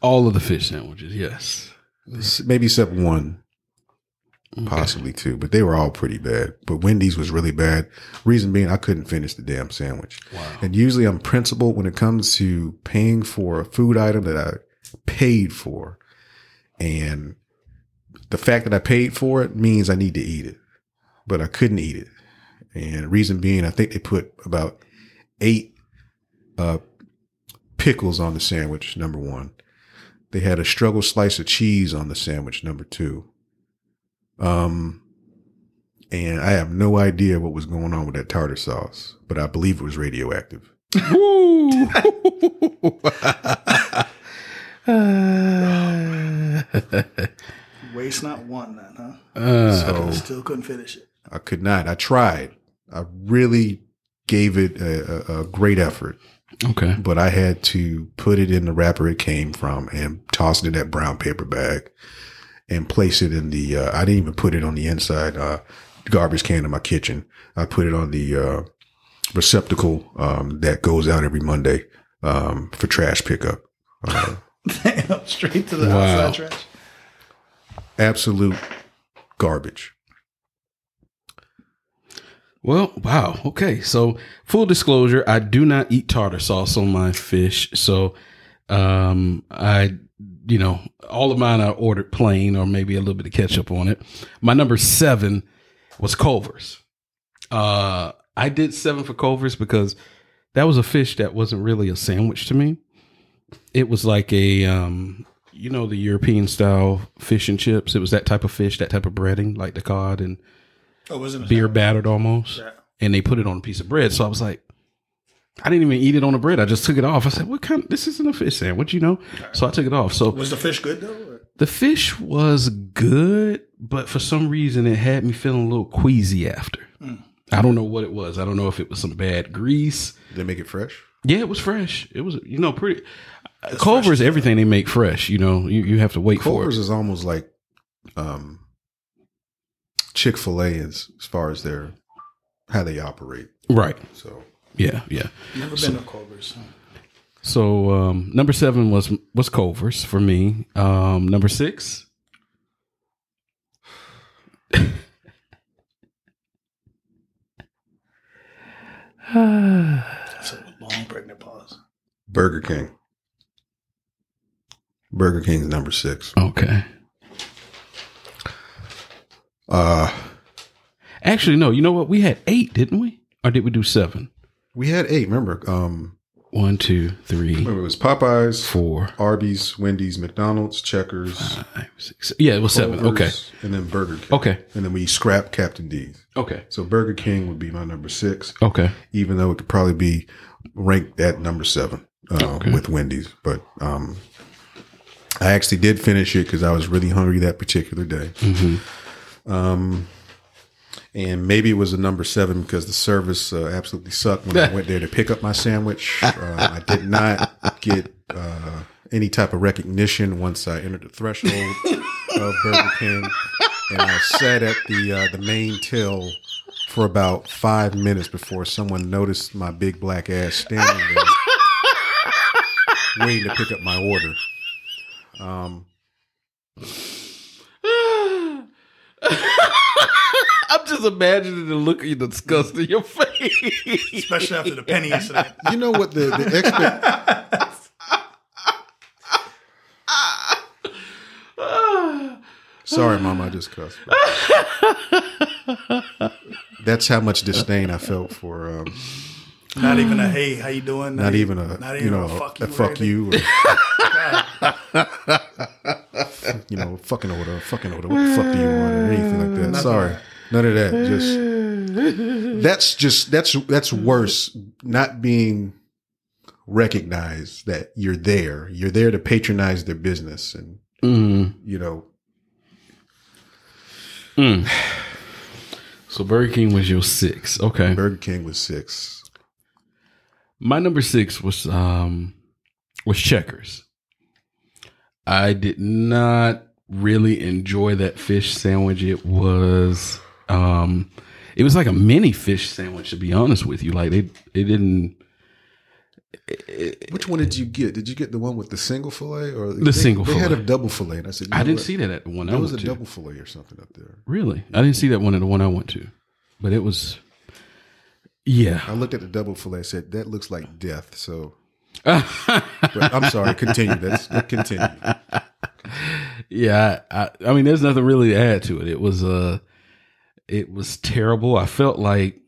All of the fish sandwiches, yes. Maybe except one. Okay. Possibly two, but they were all pretty bad. But Wendy's was really bad. Reason being, I couldn't finish the damn sandwich. Wow. And usually I'm principled when it comes to paying for a food item that I paid for. And the fact that I paid for it means I need to eat it. But I couldn't eat it. And reason being, I think they put about eight uh, pickles on the sandwich, number one. They had a struggle slice of cheese on the sandwich, number two. Um, and I have no idea what was going on with that tartar sauce, but I believe it was radioactive. Woo! uh, Waste not one, then, huh? Uh, so still couldn't finish it. I could not. I tried. I really gave it a, a, a great effort. Okay. But I had to put it in the wrapper it came from and toss it in that brown paper bag and place it in the, uh, I didn't even put it on the inside uh, garbage can in my kitchen. I put it on the uh, receptacle um, that goes out every Monday um, for trash pickup. Uh, Damn, straight to the wow. outside trash. Absolute garbage. Well, wow. Okay. So full disclosure, I do not eat tartar sauce on my fish. So, um, I, you know, all of mine I ordered plain or maybe a little bit of ketchup on it. My number seven was Culver's. Uh, I did seven for Culver's because that was a fish that wasn't really a sandwich to me. It was like a, um, you know, the European style fish and chips. It was that type of fish, that type of breading, like the cod and, oh, wasn't it beer battered almost? Yeah. And they put it on a piece of bread. So I was like, I didn't even eat it on the bread. I just took it off. I said, what kind of, this isn't a fish sandwich, you know? Right. So I took it off. So was the fish good though? Or? The fish was good, but for some reason it had me feeling a little queasy after. Mm. I don't know what it was. I don't know if it was some bad grease. Did they make it fresh? Yeah, it was fresh. It was, you know, pretty. That's Culver's, everything they make fresh, you know, you, you have to wait Culver's for it. Culver's is almost like, um, Chick-fil-A as, as far as their how they operate, right? So yeah, yeah. Never been to Culver's. So um, number seven was was Culver's for me. Um, number six, that's a long pregnant pause. Burger King. Burger King's number six. Okay. Uh, actually, no, you know what? We had eight, didn't we? Or did we do seven? We had eight. Remember, um, one, two, three. Remember, it was Popeyes, four, Arby's, Wendy's, McDonald's, Checkers, five, six. Yeah, it was Culver's, seven. Okay, and then Burger King. Okay, and then we scrapped Captain D's. Okay, so Burger King would be my number six. Okay, even though it could probably be ranked at number seven uh, okay. with Wendy's, but um, I actually did finish it because I was really hungry that particular day. Mm-hmm. Um, and maybe it was a number seven because the service uh, absolutely sucked when I went there to pick up my sandwich. Uh, I did not get uh, any type of recognition once I entered the threshold of Burger King, and I sat at the uh, the main till for about five minutes before someone noticed my big black ass standing there waiting to pick up my order. Um. I'm just imagining the look of disgust in your face, especially after the penny incident. You know what the the expert. Sorry, Mom, I just cussed. That's how much disdain I felt for. Um, not even a hey, how you doing? Not hey, even a not you even know a fuck you. A fuck you or, you know, fucking order, fucking order. What the fuck do you want? Or anything like that. Nothing. Sorry, none of that. Just that's just that's that's worse. Not being recognized that you're there. You're there to patronize their business, and mm. you know. Mm. So Burger King was your six. Okay. Burger King was six. My number six was um was Checkers. I did not really enjoy that fish sandwich. It was um it was like a mini fish sandwich, to be honest with you. Like they it, it didn't It, Which one did you get? Did you get the one with the single fillet or the they, single? They fillet. Had a double fillet, and I said, you know I didn't what? see that at the one there I went to. There was a double fillet or something up there. Really, I didn't see that one at the one I went to, but it was, yeah. I looked at the double fillet and said, that looks like death. So, I'm sorry. Continue. That's continue. Yeah, I, I mean, there's nothing really to add to it. It was uh it was terrible. I felt like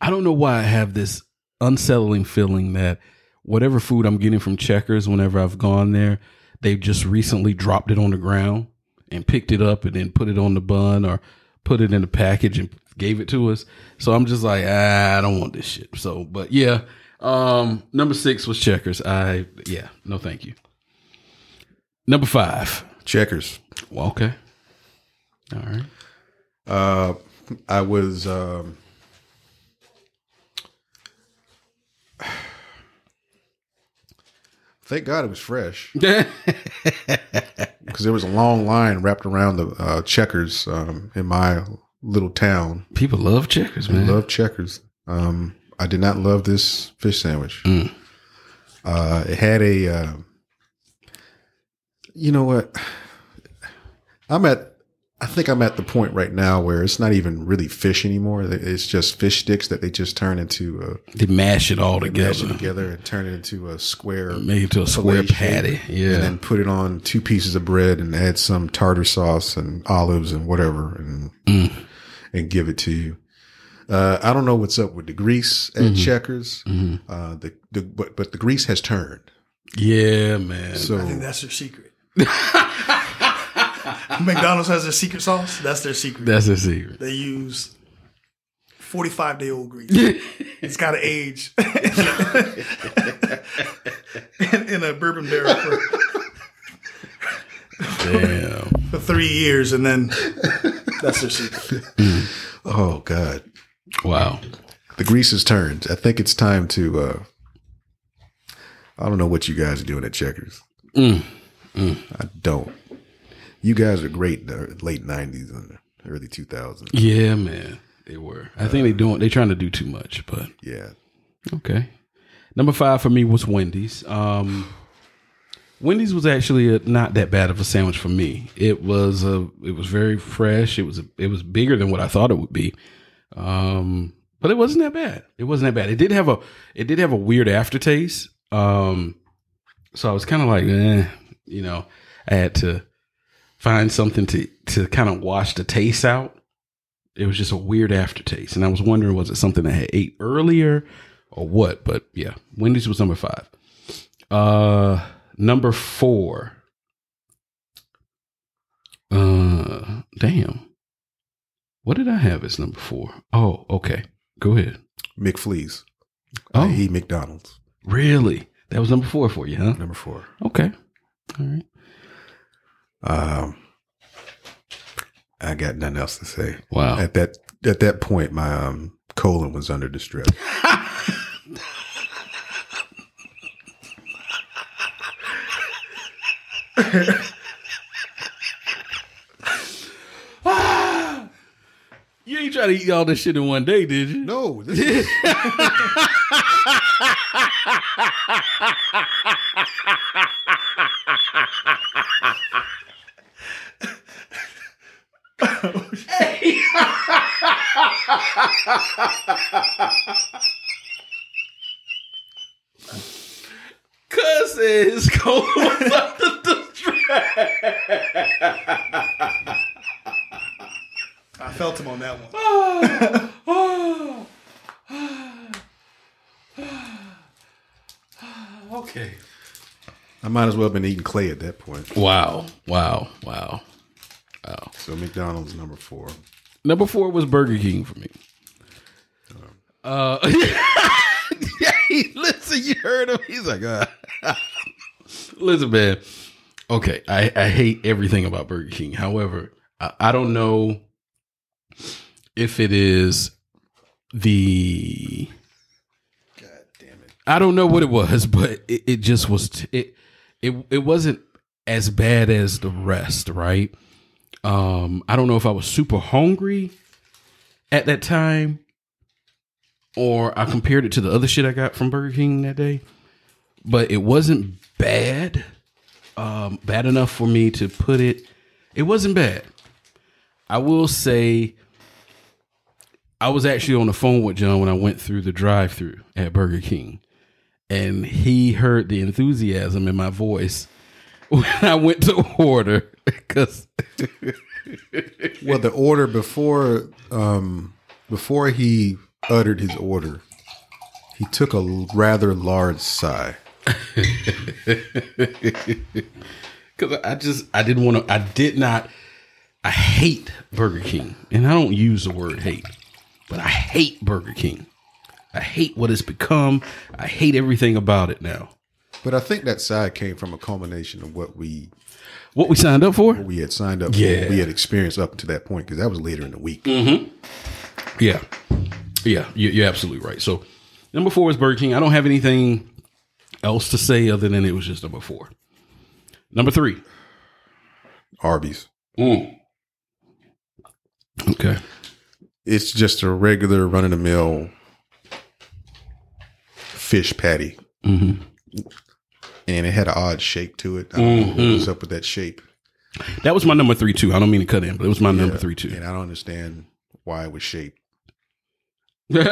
I don't know why I have this unsettling feeling that whatever food I'm getting from Checkers, whenever I've gone there, they've just recently dropped it on the ground and picked it up and then put it on the bun or put it in a package and gave it to us. So I'm just like, ah, I don't want this shit. So, but yeah, um, number six was Checkers. I, yeah, no, thank you. Number five, Checkers. Well, okay. All right. Uh, I was, um, thank God it was fresh, because there was a long line wrapped around the uh, Checkers um, in my little town. People love Checkers, man. They love Checkers. Um, I did not love this fish sandwich. Mm. Uh, it had a, uh, you know what? I'm at, I think I'm at the point right now where it's not even really fish anymore. It's just fish sticks that they just turn into. A, they mash it all together. Mash it together and turn it into a square. Make it to a square patty. Yeah. And then put it on two pieces of bread and add some tartar sauce and olives and whatever and mm. and give it to you. Uh, I don't know what's up with the grease at mm-hmm. Checkers. Mm-hmm. Uh, the, the but, but the grease has turned. Yeah, man. So I think that's their secret. McDonald's has their secret sauce. That's their secret. That's their secret. They use forty-five-day-old grease. It's got to age in, in a bourbon barrel for, damn. for three years, and then that's their secret. Mm. Oh, God. Wow. The grease has turned. I think it's time to, uh, I don't know what you guys are doing at Checkers. Mm. Mm. I don't. You guys are great in the late nineties and early two thousands. Yeah, man. They were. I think uh, they doing, they're trying to do too much, but. Yeah. Okay. Number five for me was Wendy's. Um, Wendy's was actually a, not that bad of a sandwich for me. It was a, it was very fresh. It was a, it was bigger than what I thought it would be. Um, but it wasn't that bad. It wasn't that bad. It did have a it did have a weird aftertaste. Um, so I was kind of like, eh, you know, I had to find something to, to kind of wash the taste out. It was just a weird aftertaste. And I was wondering, was it something I had ate earlier or what? But yeah, Wendy's was number five. Uh, number four. Uh, damn. What did I have as number four? Oh, okay. Go ahead. McFleas. Oh. I eat McDonald's. Really? That was number four for you, huh? Number four. Okay. All right. Um, I got nothing else to say. Wow. At that at that point, my um, colon was under distress. You ain't trying to eat all this shit in one day, did you? No. This is- Hey. Cause his cold was up to the track. I felt him on that one. Oh, oh, oh, oh. Okay. I might as well have been eating clay at that point. Wow. Wow. Wow. Wow. So McDonald's number four. Number four was Burger King for me. Uh, listen, you heard him. He's like, uh. Listen, man. Okay, I, I hate everything about Burger King. However, I, I don't know. if it is the... God damn it. I don't know what it was, but it, it just was... T- it, it it wasn't as bad as the rest, right? Um, I don't know if I was super hungry at that time, or I compared it to the other shit I got from Burger King that day, but it wasn't bad, um, bad enough for me to put it. It wasn't bad. I will say I was actually on the phone with John when I went through the drive-thru at Burger King, and he heard the enthusiasm in my voice when I went to order. Because well, the order before, um, before he uttered his order, he took a rather large sigh. Because I just, I didn't want to, I did not, I hate Burger King. And I don't use the word hate, but I hate Burger King. I hate what it's become. I hate everything about it now. But I think that side came from a culmination of what we... What we signed up for? What we had signed up yeah. for. We had experienced up to that point, because that was later in the week. Mm-hmm. Yeah. Yeah, you're absolutely right. So, number four is Burger King. I don't have anything else to say other than it was just number four. Number three. Arby's. Mm. Okay. It's just a regular run-of-the-mill fish patty. Mm-hmm. And it had an odd shape to it. I don't mm-hmm. know what was up with that shape. That was my number three, too. I don't mean to cut in, but it was my yeah, number three, too. And I don't understand why it was shaped like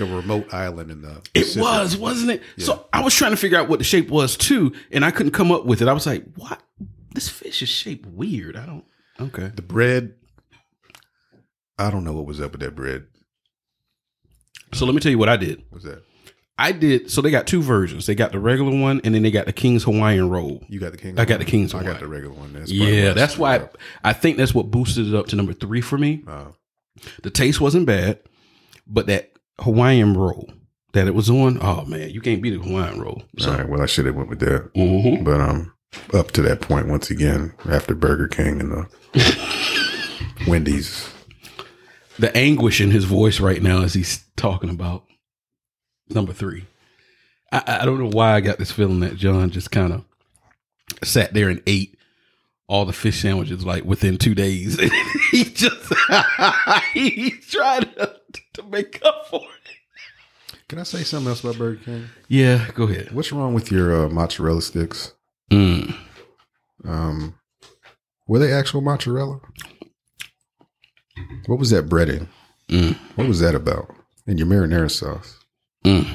a remote island in the Pacific. It was, wasn't it? Yeah. So I was trying to figure out what the shape was, too, and I couldn't come up with it. I was like, what? This fish is shaped weird. I don't... Okay. The bread... I don't know what was up with that bread. So let me tell you what I did. What's that? I did. So they got two versions. They got the regular one, and then they got the King's Hawaiian roll. You got the King's. I got the King's Hawaiian. I got the regular one. That's yeah, that's why I, I think that's what boosted it up to number three for me. Oh. The taste wasn't bad, but that Hawaiian roll that it was on. Oh man, you can't beat a Hawaiian roll. So. All right. Well, I should have went with that. Mm-hmm. But um, up to that point, once again, after Burger King and the Wendy's, the anguish in his voice right now as he's talking about. Number three. I, I don't know why I got this feeling that John just kind of sat there and ate all the fish sandwiches like within two days. he just, he tried to, to make up for it. Can I say something else about Burger King? Yeah, go ahead. What's wrong with your uh, mozzarella sticks? Mm. Um, were they actual mozzarella? What was that breading? Mm. What was that about? And your marinara sauce? Mm,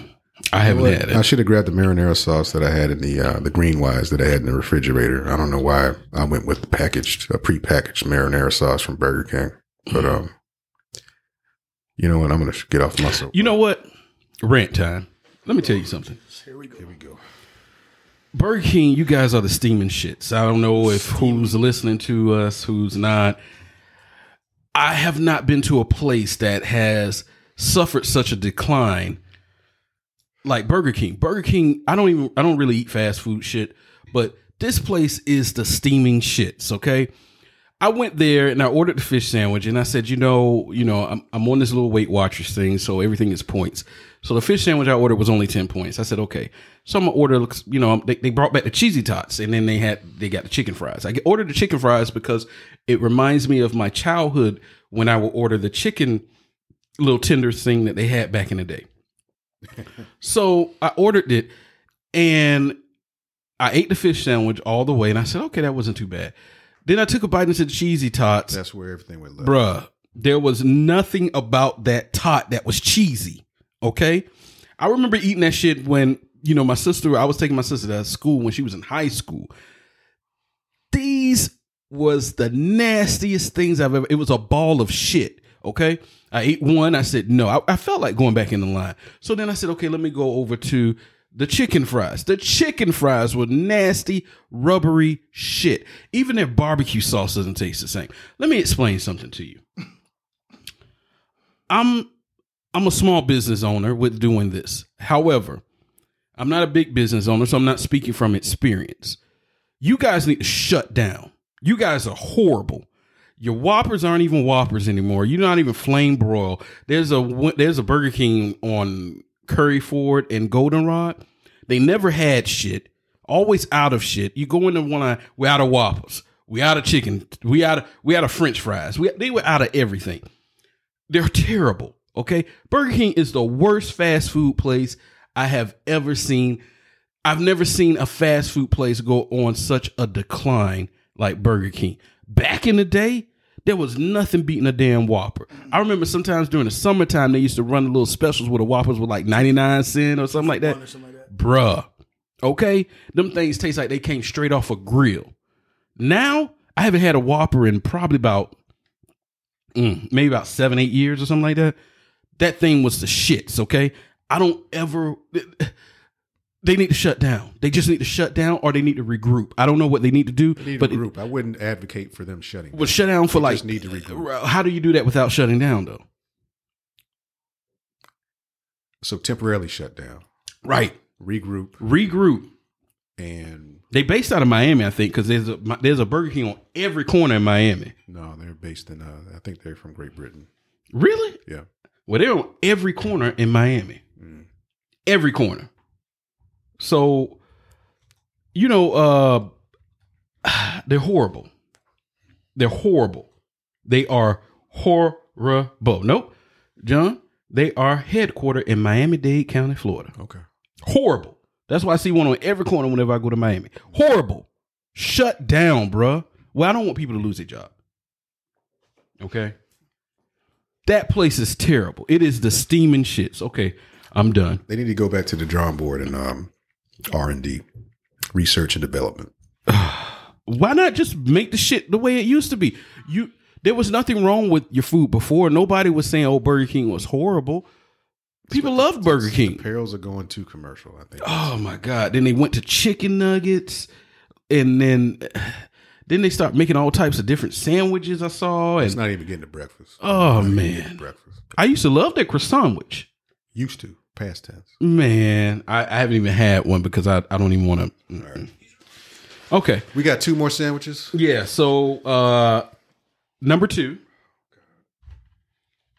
I haven't well, had it. I should have grabbed the marinara sauce that I had in the uh, the green wise that I had in the refrigerator. I don't know why I went with the packaged, a prepackaged marinara sauce from Burger King. But um, you know what? I'm gonna get off my soap. You know what? Rant time. Let me tell you something. Here we go. Here we go. Burger King, you guys are the steaming shits. I don't know if who's listening to us, who's not. I have not been to a place that has suffered such a decline. Like Burger King. Burger King, I don't even, I don't really eat fast food shit, but this place is the steaming shits, okay? I went there and I ordered the fish sandwich and I said, you know, you know, I'm, I'm on this little Weight Watchers thing, so everything is points. So the fish sandwich I ordered was only ten points. I said, okay. So I'm going to order, you know, they, they brought back the Cheesy Tots and then they had, they got the chicken fries. I ordered the chicken fries because it reminds me of my childhood when I would order the chicken little tender thing that they had back in the day. So I ordered it and I ate the fish sandwich all the way and I said, okay, that wasn't too bad. Then I took a bite into the Cheesy Tots. That's where everything went left. Bruh, there was nothing about that tot that was cheesy. Okay. I remember eating that shit when, you know, my sister, I was taking my sister to school when she was in high school. These was the nastiest things I've ever, it was a ball of shit. Okay. I ate one. I said, no, I, I felt like going back in the line. So then I said, okay, let me go over to the chicken fries. The chicken fries were nasty, rubbery shit. Even their barbecue sauce doesn't taste the same. Let me explain something to you. I'm, I'm a small business owner with doing this. However, I'm not a big business owner, so I'm not speaking from experience. You guys need to shut down. You guys are horrible. Your Whoppers aren't even Whoppers anymore. You're not even flame broil. There's a there's a Burger King on Curryford and Goldenrod. They never had shit. Always out of shit. You go into one line, we're out of Whoppers. We out of chicken. We out of, we out of French fries. We, they were out of everything. They're terrible. Okay. Burger King is the worst fast food place I have ever seen. I've never seen a fast food place go on such a decline like Burger King. Back in the day, there was nothing beating a damn Whopper. I remember sometimes during the summertime, they used to run little specials where the Whoppers were like ninety-nine cents or something like that. Something like that. Bruh. Okay. Them things taste like they came straight off a grill. Now, I haven't had a Whopper in probably about, mm, maybe about seven, eight years or something like that. That thing was the shits, okay? I don't ever... They need to shut down. They just need to shut down or they need to regroup. I don't know what they need to do. They need but to regroup. It, I wouldn't advocate for them shutting down. Well, shut down for they like... just need to regroup. How do you do that without shutting down, though? So, temporarily shut down. Right. Regroup. Regroup. And... They based out of Miami, I think, because there's a there's a Burger King on every corner in Miami. No, they're based in. Uh, I think they're from Great Britain. Really? Yeah. Well, they're on every corner in Miami. Mm. Every corner. So, you know, uh, they're horrible. They're horrible. They are horrible. Nope, John. They are headquartered in Miami-Dade County, Florida. Okay. Horrible. That's why I see one on every corner whenever I go to Miami. Horrible. Shut down, bruh. Well, I don't want people to lose their job. Okay? That place is terrible. It is the steaming shits. Okay, I'm done. They need to go back to the drawing board and um, R and D, research and development. Why not just make the shit the way it used to be? You There was nothing wrong with your food before. Nobody was saying, oh, Burger King was horrible. People love Burger King. The perils are going too commercial, I think. Oh, my God. Then they went to chicken nuggets. And then then they start making all types of different sandwiches I saw. And, it's not even getting to breakfast. Oh, man. Breakfast. I used to love that croissant sandwich. Used to. Past tense. Man, I, I haven't even had one because I, I don't even want to. Right. Okay. We got two more sandwiches. Yeah. So, uh, number two.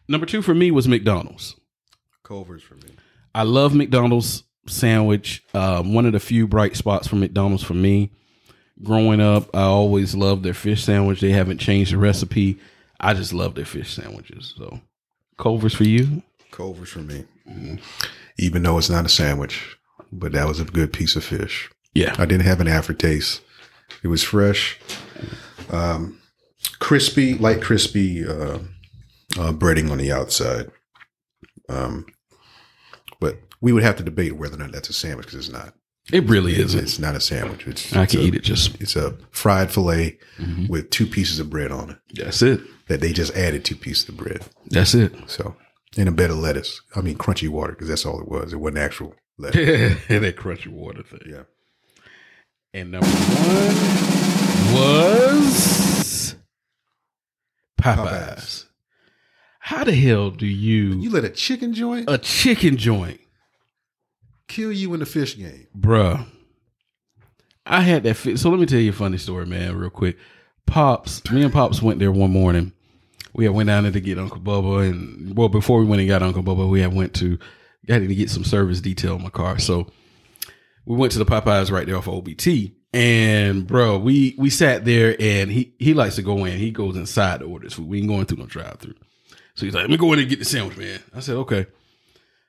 Number two for me was McDonald's. Culver's for me. I love McDonald's sandwich. Um, one of the few bright spots for McDonald's for me. Growing up, I always loved their fish sandwich. They haven't changed the recipe. I just love their fish sandwiches. So, Culver's for you? Culver's for me. Mm-hmm. Even though it's not a sandwich, but that was a good piece of fish. Yeah. I didn't have an aftertaste. It was fresh. Um, crispy, light crispy uh, uh, breading on the outside. Um, But we would have to debate whether or not that's a sandwich because it's not. It really it's, isn't. It's not a sandwich. It's, I it's can a, eat it just. It's a fried filet mm-hmm. with two pieces of bread on it. That's it. That they just added two pieces of bread. That's it. So, and a bed of lettuce. I mean, crunchy water because that's all it was. It wasn't actual lettuce. And that crunchy water thing. Yeah. And number one was Popeyes. Popeyes. How the hell do you... You let a chicken joint? A chicken joint. Kill you in the fish game. Bruh. I had that fish... So let me tell you a funny story, man, real quick. Pops, me and Pops went there one morning. We had went down there to get Uncle Bubba. And, well, before we went and got Uncle Bubba, we had went to... I had to get some service detail on my car. So we went to the Popeyes right there off of O B T. And, bro, we, we sat there and he, he likes to go in. He goes inside to order his food. We ain't going through no drive-thru. So he's like, let me go in and get the sandwich, man. I said, okay.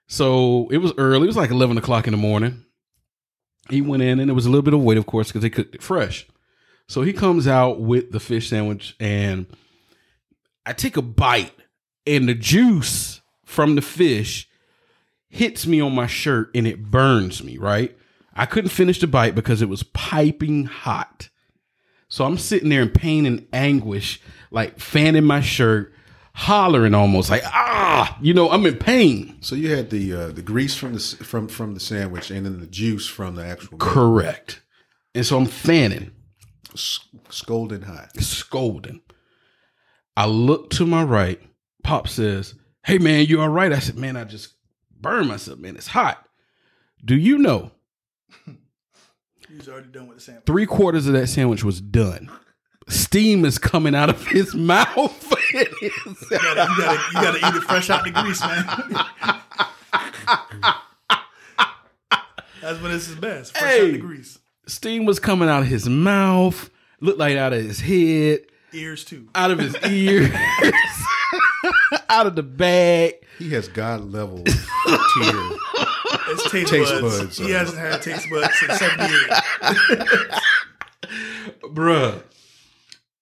So it was early. It was like eleven o'clock in the morning. He went in and there was a little bit of wait, of course, because they cooked it fresh. So he comes out with the fish sandwich and I take a bite and the juice from the fish hits me on my shirt and it burns me, right? I couldn't finish the bite because it was piping hot. So I'm sitting there in pain and anguish, like fanning my shirt, hollering almost like, ah, you know, I'm in pain. So you had the uh, the grease from the from from the sandwich and then the juice from the actual milk. Correct. And so I'm fanning. Scolding hot. Scolding. I look to my right. Pop says, hey, man, you all right? I said, man, I just burned myself, man. It's hot. Do you know? He was already done with the sandwich. Three quarters of that sandwich was done. steam is coming out of his mouth. you, gotta, you, gotta, you gotta eat it fresh out the grease, man. That's when it's his best. Fresh hey, out the grease. Steam was coming out of his mouth. Looked like out of his head. Ears too. Out of his ears. Out of the bag. He has God level tier. It's taste, taste buds. buds he hasn't had taste buds since seven years. Bruh.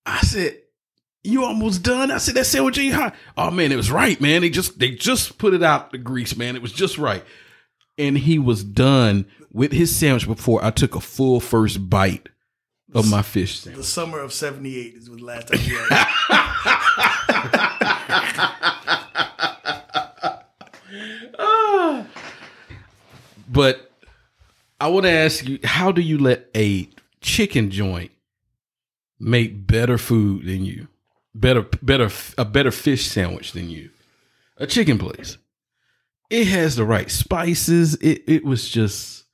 I said, you almost done? I said, that sandwich ain't hot. Oh man, it was right, man. They just they just put it out the grease, man. It was just right. And he was done with his sandwich before I took a full first bite of my fish sandwich. The summer of seventy-eight is the last time you had it. uh, But I want to ask you, how do you let a chicken joint make better food than you? Better, better, a better fish sandwich than you? A chicken place. It has the right spices. It it was just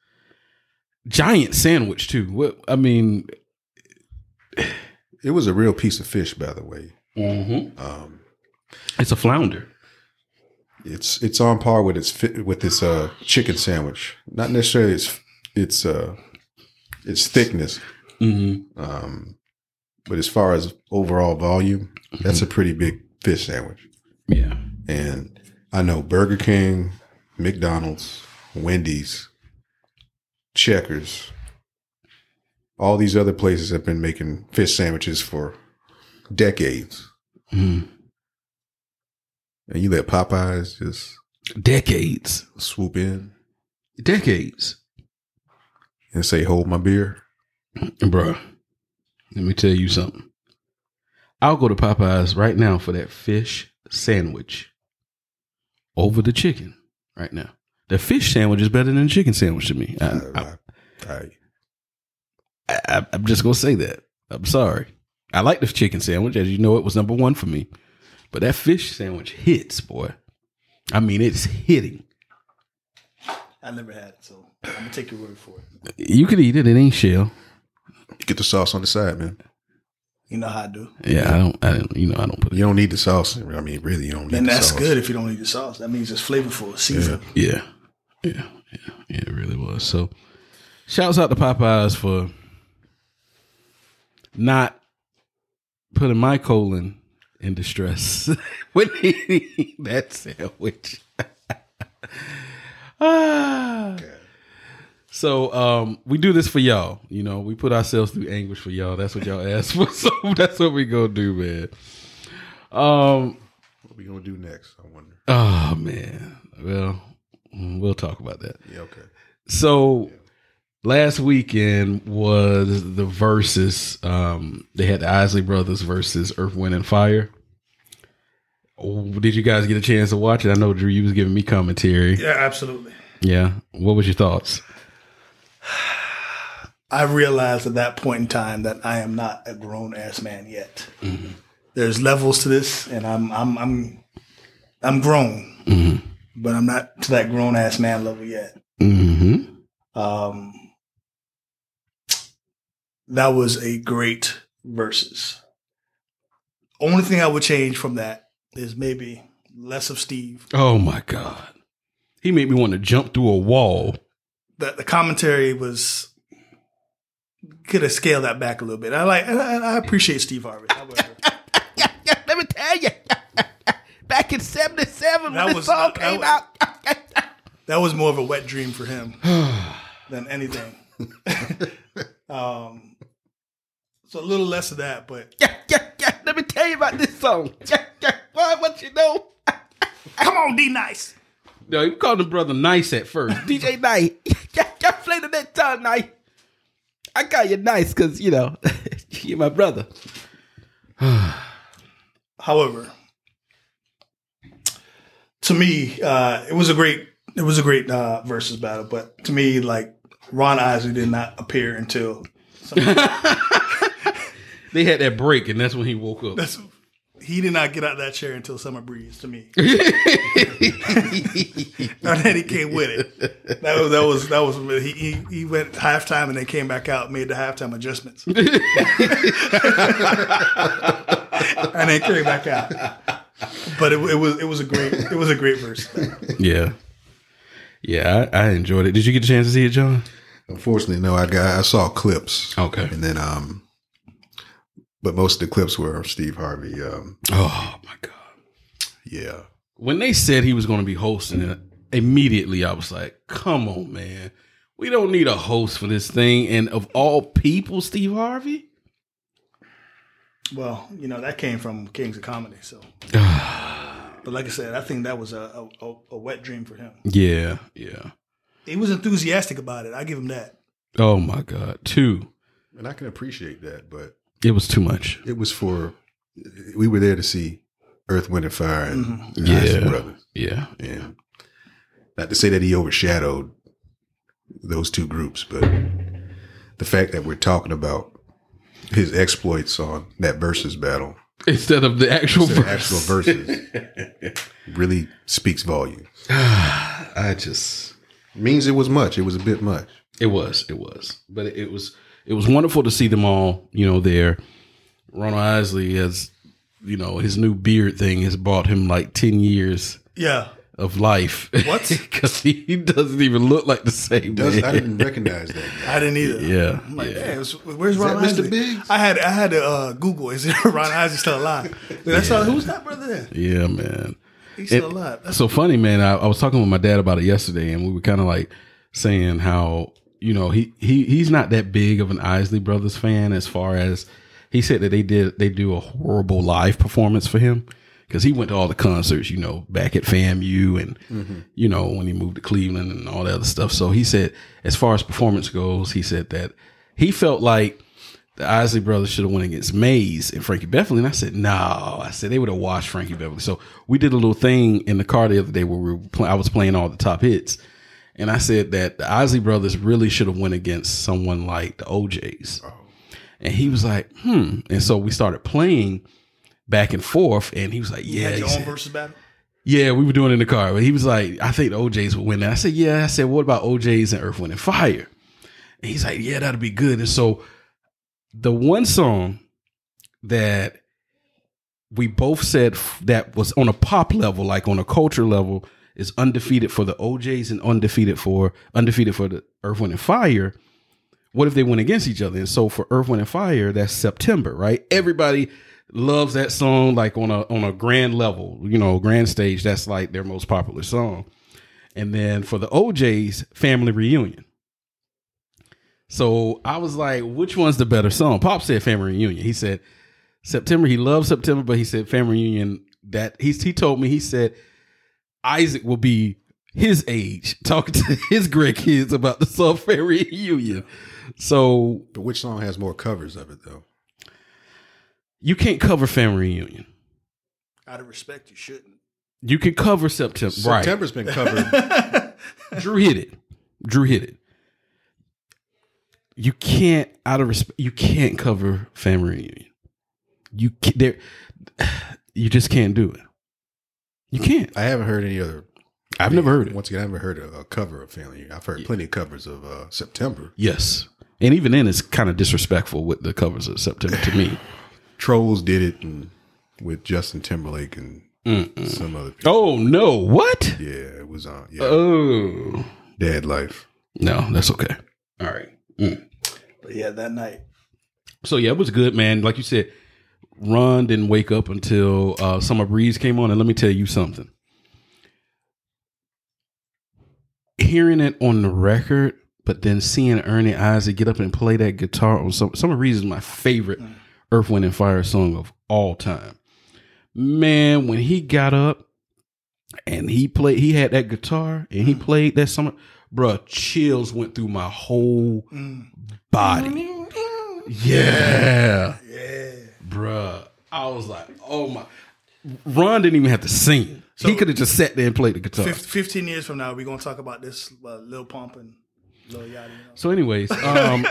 giant sandwich too. What I mean, it was a real piece of fish, by the way. Mm-hmm. Um, it's a flounder. It's it's on par with its with this uh, chicken sandwich. Not necessarily its its uh, its thickness, mm-hmm. um, but as far as overall volume, mm-hmm. that's a pretty big fish sandwich. Yeah, and. I know Burger King, McDonald's, Wendy's, Checkers, all these other places have been making fish sandwiches for decades. Mm. And you let Popeyes just... Decades. Swoop in. Decades. And say, hold my beer. Bruh, let me tell you something. I'll go to Popeyes right now for that fish sandwich. Over the chicken right now. The fish sandwich is better than the chicken sandwich to me. I, I, I, I, I, I'm just going to say that. I'm sorry. I like the chicken sandwich. As you know, it was number one for me. But that fish sandwich hits, boy. I mean, it's hitting. I never had it, so I'm going to take your word for it. You could eat it. It ain't shell. Get the sauce on the side, man. You know how I do. Yeah, I don't. I don't. You know, I don't put. It. You don't need the sauce. I mean, really, you don't. Need and the sauce. And that's good if you don't need the sauce. That means it's flavorful, seasoned. Yeah. yeah, yeah, yeah, yeah. It really was. So, shouts out to Popeyes for not putting my colon in distress when eating that sandwich. ah. Okay. So um, we do this for y'all. You know, we put ourselves through anguish for y'all. That's what y'all asked for. So that's what we gonna do, man. Um, what are we gonna do next? I wonder. Oh man. Well, we'll talk about that. Yeah. Okay. So yeah. Last weekend was the versus. Um, they had the Isley Brothers versus Earth, Wind, and Fire. Oh, did you guys get a chance to watch it? I know Drew, you was giving me commentary. Yeah, absolutely. Yeah. What was your thoughts? I realized at that point in time that I am not a grown ass man yet. Mm-hmm. There's levels to this, and I'm I'm I'm I'm grown, mm-hmm. but I'm not to that grown ass man level yet. Mm-hmm. Um, that was a great versus. Only thing I would change from that is maybe less of Steve. Oh my God, he made me want to jump through a wall. The, the commentary was could have scaled that back a little bit. I like, and I, I appreciate Steve Harvey. yeah, yeah, let me tell you, back in seventy-seven when this song came out, that was more of a wet dream for him than anything. um, so a little less of that, but yeah, yeah, yeah. Let me tell you about this song. Yeah, yeah. Why, what you know? Come on, D Nice. No, you called him brother Nice at first. D J Nice. Y'all played it that time, Nice. I call you Nice because, you know, you're my brother. However, to me, uh, it was a great, it was a great uh, versus battle. But to me, like, Ron Isley did not appear until. They had that break, and that's when he woke up. That's, he did not get out of that chair until Summer Breeze to me. Not that he came with it. That was that was that was he he, he went halftime and then came back out, made the halftime adjustments, and then came back out. But it, it was it was a great it was a great verse. Yeah, yeah, I, I enjoyed it. Did you get a chance to see it, John? Unfortunately, no. I got I saw clips. Okay, and then um. But most of the clips were Steve Harvey. Um, oh, my God. Yeah. When they said he was going to be hosting it, immediately I was like, come on, man. We don't need a host for this thing. And of all people, Steve Harvey? Well, you know, that came from Kings of Comedy. So, but like I said, I think that was a, a, a wet dream for him. Yeah, yeah. He was enthusiastic about it. I give him that. Oh, my God. Two. And I can appreciate that, but. It was too much. It was for, we were there to see Earth, Wind, and Fire and mm-hmm. yeah. Brothers. Yeah. Yeah. Not to say that he overshadowed those two groups, but the fact that we're talking about his exploits on that versus battle instead of the actual, verse. Of actual verses really speaks volumes. I just. Means it was much. It was a bit much. It was. It was. But it, it was. It was wonderful to see them all, you know, there. Ronald Isley has, you know, his new beard thing has bought him like ten years yeah. of life. What? Because he, he doesn't even look like the same man. I didn't recognize that guy. I didn't either. Yeah. I'm like, yeah. Hey, where's Ron Isley? Mister Biggs? I had, I had to uh, Google, is Ron Isley still alive? That's yeah. all, who's that brother then? Yeah, man. He's still it, alive. That's so funny, man. I, I was talking with my dad about it yesterday, and we were kind of like saying how, you know, he, he he's not that big of an Isley Brothers fan as far as he said that they did. They do a horrible live performance for him because he went to all the concerts, you know, back at FAMU and, mm-hmm. you know, when he moved to Cleveland and all that other stuff. So he said, as far as performance goes, he said that he felt like the Isley Brothers should have went against Maze and Frankie Beverly. And I said, no, I said they would have watched Frankie Beverly. So we did a little thing in the car the other day where we were play, I was playing all the top hits. And I said that the Isley Brothers really should have went against someone like the O Js. Oh. And he was like, hmm. And so we started playing back and forth. And he was like, yeah. You had your own versus battle? Yeah, we were doing it in the car. But he was like, I think the O Js would win that. I said, yeah. I said, what about O Js and Earth, Wind, and Fire? And he's like, yeah, that'll be good. And so the one song that we both said f- that was on a pop level, like on a culture level, is undefeated for the O Js and undefeated for undefeated for the Earth, Wind, and Fire. What if they went against each other? And so for Earth, Wind, and Fire, that's September, right? Everybody loves that song, like on a on a grand level, you know, grand stage. That's like their most popular song. And then for the O Js, Family Reunion. So I was like, which one's the better song? Pop said Family Reunion. He said September. He loves September, but he said Family Reunion. That he he told me he said. Isaac will be his age talking to his grandkids about the South Ferry Union. So, but which song has more covers of it though? You can't cover Family Reunion. Out of respect, you shouldn't. You can cover September. September's right. Been covered. Drew hit it. Drew hit it. You can't out of respect. You can't cover Family Reunion. You can't, there. You just can't do it. You can't. I haven't heard any other. I've never heard it. Once again, I haven't heard a, a cover of Family. I've heard yeah. plenty of covers of uh, September. Yes. And even then, it's kind of disrespectful with the covers of September to me. Trolls did it and with Justin Timberlake and Mm-mm. some other people. Oh, no. What? Yeah, it was on. Yeah. Oh. Dad Life. No, that's okay. All right. Mm. But yeah, that night. So yeah, it was good, man. Like you said. Ron didn't wake up until uh, Summer Breeze came on. And let me tell you something. Hearing it on the record, but then seeing Ernie Isaac get up and play that guitar on some, Summer Breeze is my favorite mm. Earth, Wind, and Fire song of all time. Man, when he got up and he played, he had that guitar and he mm. played that summer, bruh, chills went through my whole mm. body. Yeah. Yeah. Bruh, I was like, oh my. Ron didn't even have to sing. So he could have just sat there and played the guitar. fifteen years from now, we're going to talk about this uh, Lil Pump and Lil Yachty. You know? So anyways. Um,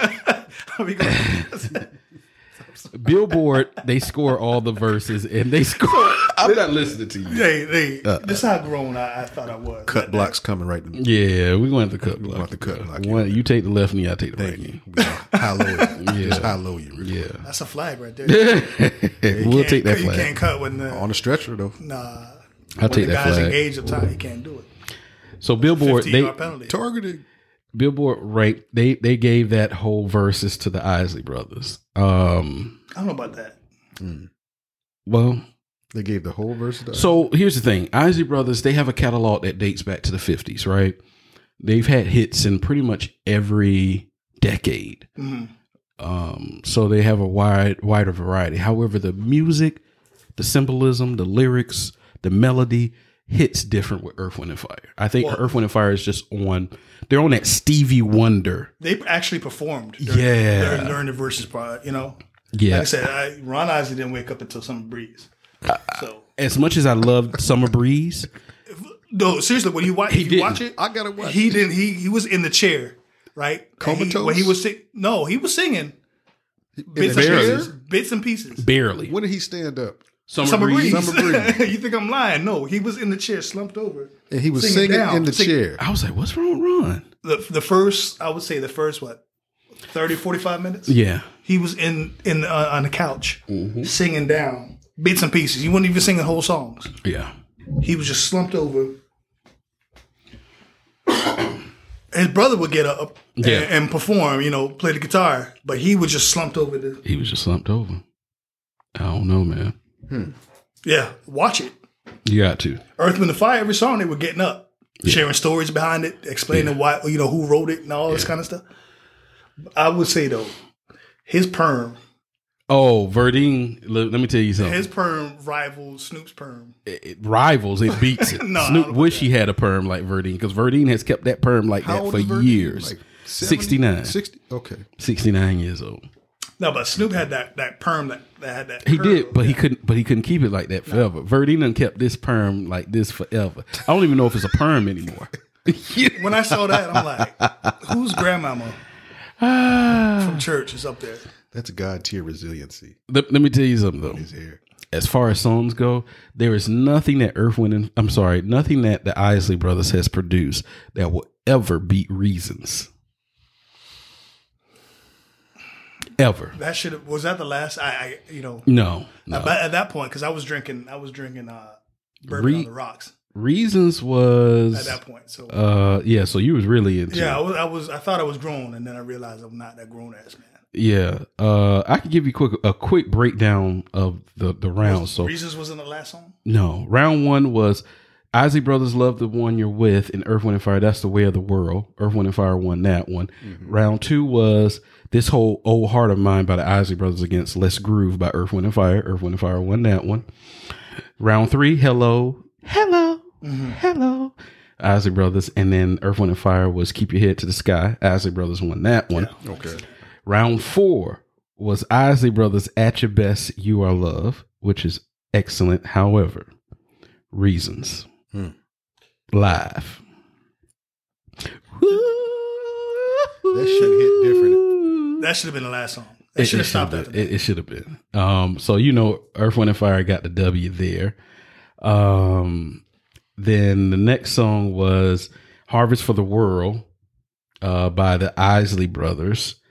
Billboard, they score all the verses, and they score. So, I'm not listening to you. They, they, uh, this is how grown I, I thought I was. Cut blocks coming right to me. Yeah, we're going to have to cut blocks. About to cut block. One, you take the left knee, I take the Thank right knee. High low you. Yeah. Just high low you. Really. Yeah. That's a flag right there. We'll take that flag. You can't cut when the, on the stretcher, though. Nah. I'll take the that guy's flag. Engaged up time, he can't do it. So Billboard, they targeted. Billboard ranked. They they gave that whole versus to the Isley Brothers. Um, I don't know about that. Mm. Well, they gave the whole versus. To so here's the thing: Isley Brothers, they have a catalog that dates back to the fifties, right? They've had hits in pretty much every decade. Mm-hmm. Um, so they have a wide wider variety. However, the music, the symbolism, the lyrics, the melody hits different with Earth, Wind, and Fire. I think well, Earth, Wind, and Fire is just on. They're on that Stevie Wonder. They actually performed. During, yeah, during, during the verses part, you know. Yeah, like I said, I, Ron Isley didn't wake up until Summer Breeze. So as much as I loved Summer Breeze, no, seriously, when you watch, he if you watch it, I gotta watch. He didn't. He he was in the chair, right? Comatose. He, when he was sick, no, he was singing bits and pieces, bits and pieces, barely. When did he stand up? Summer, Summer Breeze. Breeze. Summer Breeze. You think I'm lying? No, he was in the chair, slumped over. And he was singing, singing down, in the sing- chair. I was like, what's wrong with Ron? The, the first, I would say the first, what, thirty, forty-five minutes? Yeah. He was in, in uh, on the couch, mm-hmm. singing down, bits and pieces. You wouldn't even sing the whole songs. Yeah. He was just slumped over. His brother would get up yeah. and, and perform, you know, play the guitar. But he was just slumped over. The- he was just slumped over. I don't know, man. Hmm. Yeah, watch it. You got to. Earth, Wind, and Fire, every song they were getting up, yeah. sharing stories behind it, explaining yeah. why, you know, who wrote it and all yeah. this kind of stuff. I would say, though, his perm. Oh, Verdine, let me tell you something. His perm rivals Snoop's perm. It, it rivals, it beats it. no, Snoop wish that. He had a perm like Verdine, because Verdine has kept that perm like How that for years. Like sixty-nine. sixty? Okay. sixty-nine years old. No, but Snoop had that, that perm that, that had that. He curl. Did, but yeah. he couldn't. But he couldn't keep it like that forever. No. Verdine done kept this perm like this forever. I don't even know if it's a perm anymore. When I saw that, I'm like, "Who's grandmama from church is up there?" That's God tier resiliency. Let, let me tell you something though. As far as songs go, there is nothing that Earth, Wind, and, I'm sorry, nothing that the Isley Brothers has produced that will ever beat Reasons. Ever. That should have, was that the last I, I you know no, no. At, at that point, because I was drinking I was drinking uh bourbon Re- on the rocks. Reasons was at that point. So uh yeah, so you was really into yeah I was, I was I thought I was grown, and then I realized I'm not that grown ass man. Yeah, uh I can give you quick a quick breakdown of the the round. So Reasons wasn't the last song. No, round one was Isley Brothers Love the One You're With and Earth, Wind and Fire. That's the Way of the World. Earth, Wind and Fire won that one. Mm-hmm. Round two was This Whole Old Heart of Mine by the Isley Brothers against Let's Groove by Earth, Wind and Fire. Earth, Wind and Fire won that one. Round three, Hello, Hello, mm-hmm. Hello, Isley Brothers. And then Earth, Wind and Fire was Keep Your Head to the Sky. Isley Brothers won that one. Yeah, okay. Round four was Isley Brothers At Your Best, You Are Love, which is excellent. However, Reasons. Hmm. Live. That should hit different. That should have been the last song. That it should have stopped that. It, it should have been. Um, so, you know, Earth, Wind and Fire got the W there. Um, then the next song was Harvest for the World uh, by the Isley Brothers.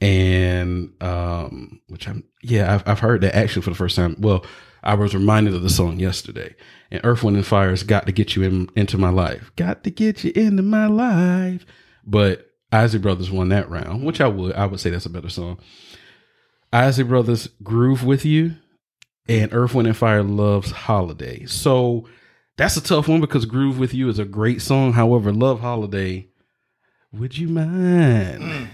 And um, which I'm, yeah, I've, I've heard that actually for the first time. Well, I was reminded of the song yesterday. And Earth, Wind and Fire's Got to Get You in, Into My Life. Got to get you into my life. But Isley Brothers won that round, which I would I would say that's a better song. Isley Brothers Groove With You and Earth, Wind and Fire Loves Holiday. So that's a tough one because Groove With You is a great song. However, Love Holiday, would you mind? Mm.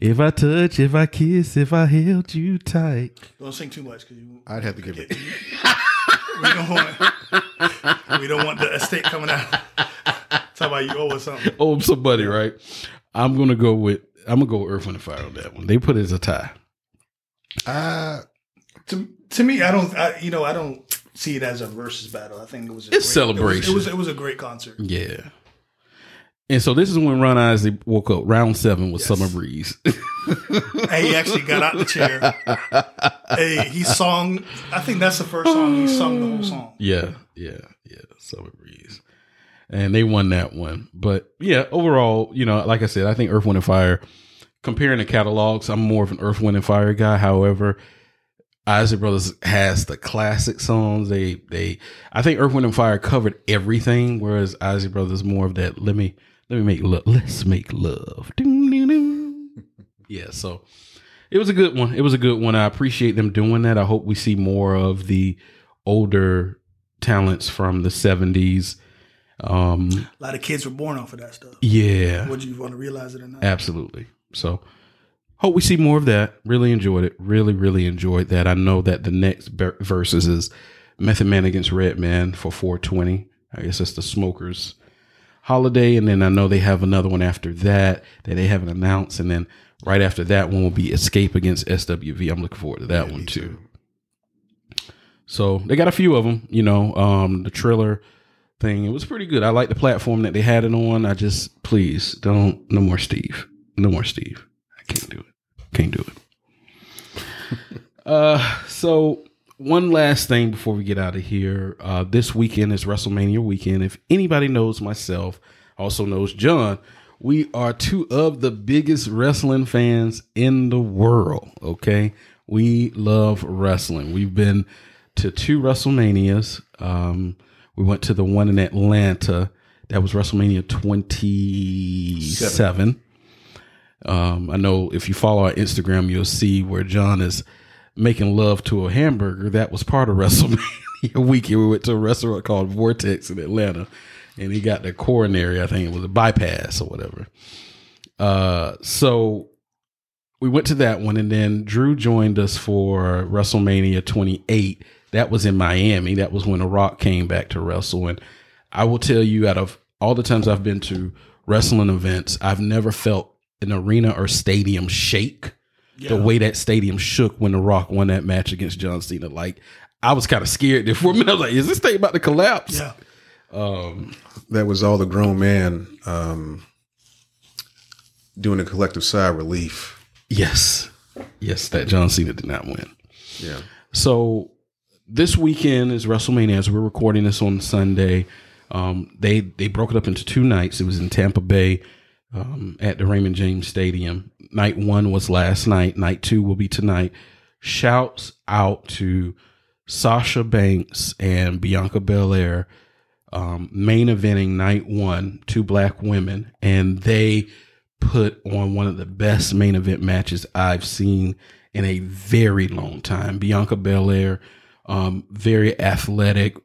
If I touch, if I kiss, if I held you tight. Don't sing too much, cause you. I'd have to give it. we don't want. We don't want the estate coming out. Talk about you owe us something. Owe somebody, right? I'm gonna go with. I'm gonna go with Earth, Wind and Fire on that one. They put it as a tie. Uh to to me, I don't. I, you know, I don't see it as a versus battle. I think it was. A it's great, celebration. It was, it was. It was a great concert. Yeah. And so this is when Ron Isley woke up. Round seven was yes. Summer Breeze. Hey, he actually got out the chair. Hey, he sung. I think that's the first song he sung the whole song. Yeah, yeah, yeah. Summer Breeze. And they won that one. But yeah, overall, you know, like I said, I think Earth, Wind and Fire, comparing the catalogs, I'm more of an Earth, Wind and Fire guy. However, Isley Brothers has the classic songs. They, they, I think Earth, Wind and Fire covered everything, whereas Isley Brothers more of that. Let me, let me make love. Let's make love. Yeah. So it was a good one. It was a good one. I appreciate them doing that. I hope we see more of the older talents from the seventies. Um, a lot of kids were born off of that stuff. Yeah. Would you want to realize it or not? Absolutely. So. Hope we see more of that. Really enjoyed it. Really, really enjoyed that. I know that the next ber- versus is Method Man against Red Man for four twenty. I guess that's the Smokers' holiday. And then I know they have another one after that that they haven't announced. And then right after that one will be Escape against S W V. I'm looking forward to that yeah, one too. too. So they got a few of them, you know, um, the Triller thing. It was pretty good. I like the platform that they had it on. I just, please don't, no more Steve. No more Steve. I can't do it. Can't do it. uh, so one last thing before we get out of here. Uh, this weekend is WrestleMania weekend. If anybody knows myself, also knows John, we are two of the biggest wrestling fans in the world. Okay. We love wrestling. We've been to two WrestleManias. Um, we went to the one in Atlanta. That was WrestleMania twenty-seven. Seven. Um, I know if you follow our Instagram, you'll see where John is making love to a hamburger. That was part of WrestleMania weekend. We went to a restaurant called Vortex in Atlanta, and he got the coronary. I think it was a bypass or whatever. Uh, so we went to that one, and then Drew joined us for WrestleMania twenty-eight. That was in Miami. That was when The Rock came back to wrestle. And I will tell you, out of all the times I've been to wrestling events, I've never felt an arena or stadium shake yeah. the way that stadium shook when The Rock won that match against John Cena. Like, I was kind of scared there for a minute. I was like, is this thing about to collapse? Yeah. Um, that was all the grown man um, doing a collective sigh of relief. Yes. Yes, that John Cena did not win. Yeah. So this weekend is WrestleMania. As we're recording this on Sunday, um, they, they broke it up into two nights. It was in Tampa Bay, Um, at the Raymond James Stadium. Night one was last night. Night two will be tonight. Shouts out to Sasha Banks and Bianca Belair, um, main eventing night one, two black women, and they put on one of the best main event matches I've seen in a very long time. Bianca Belair, um, very athletic,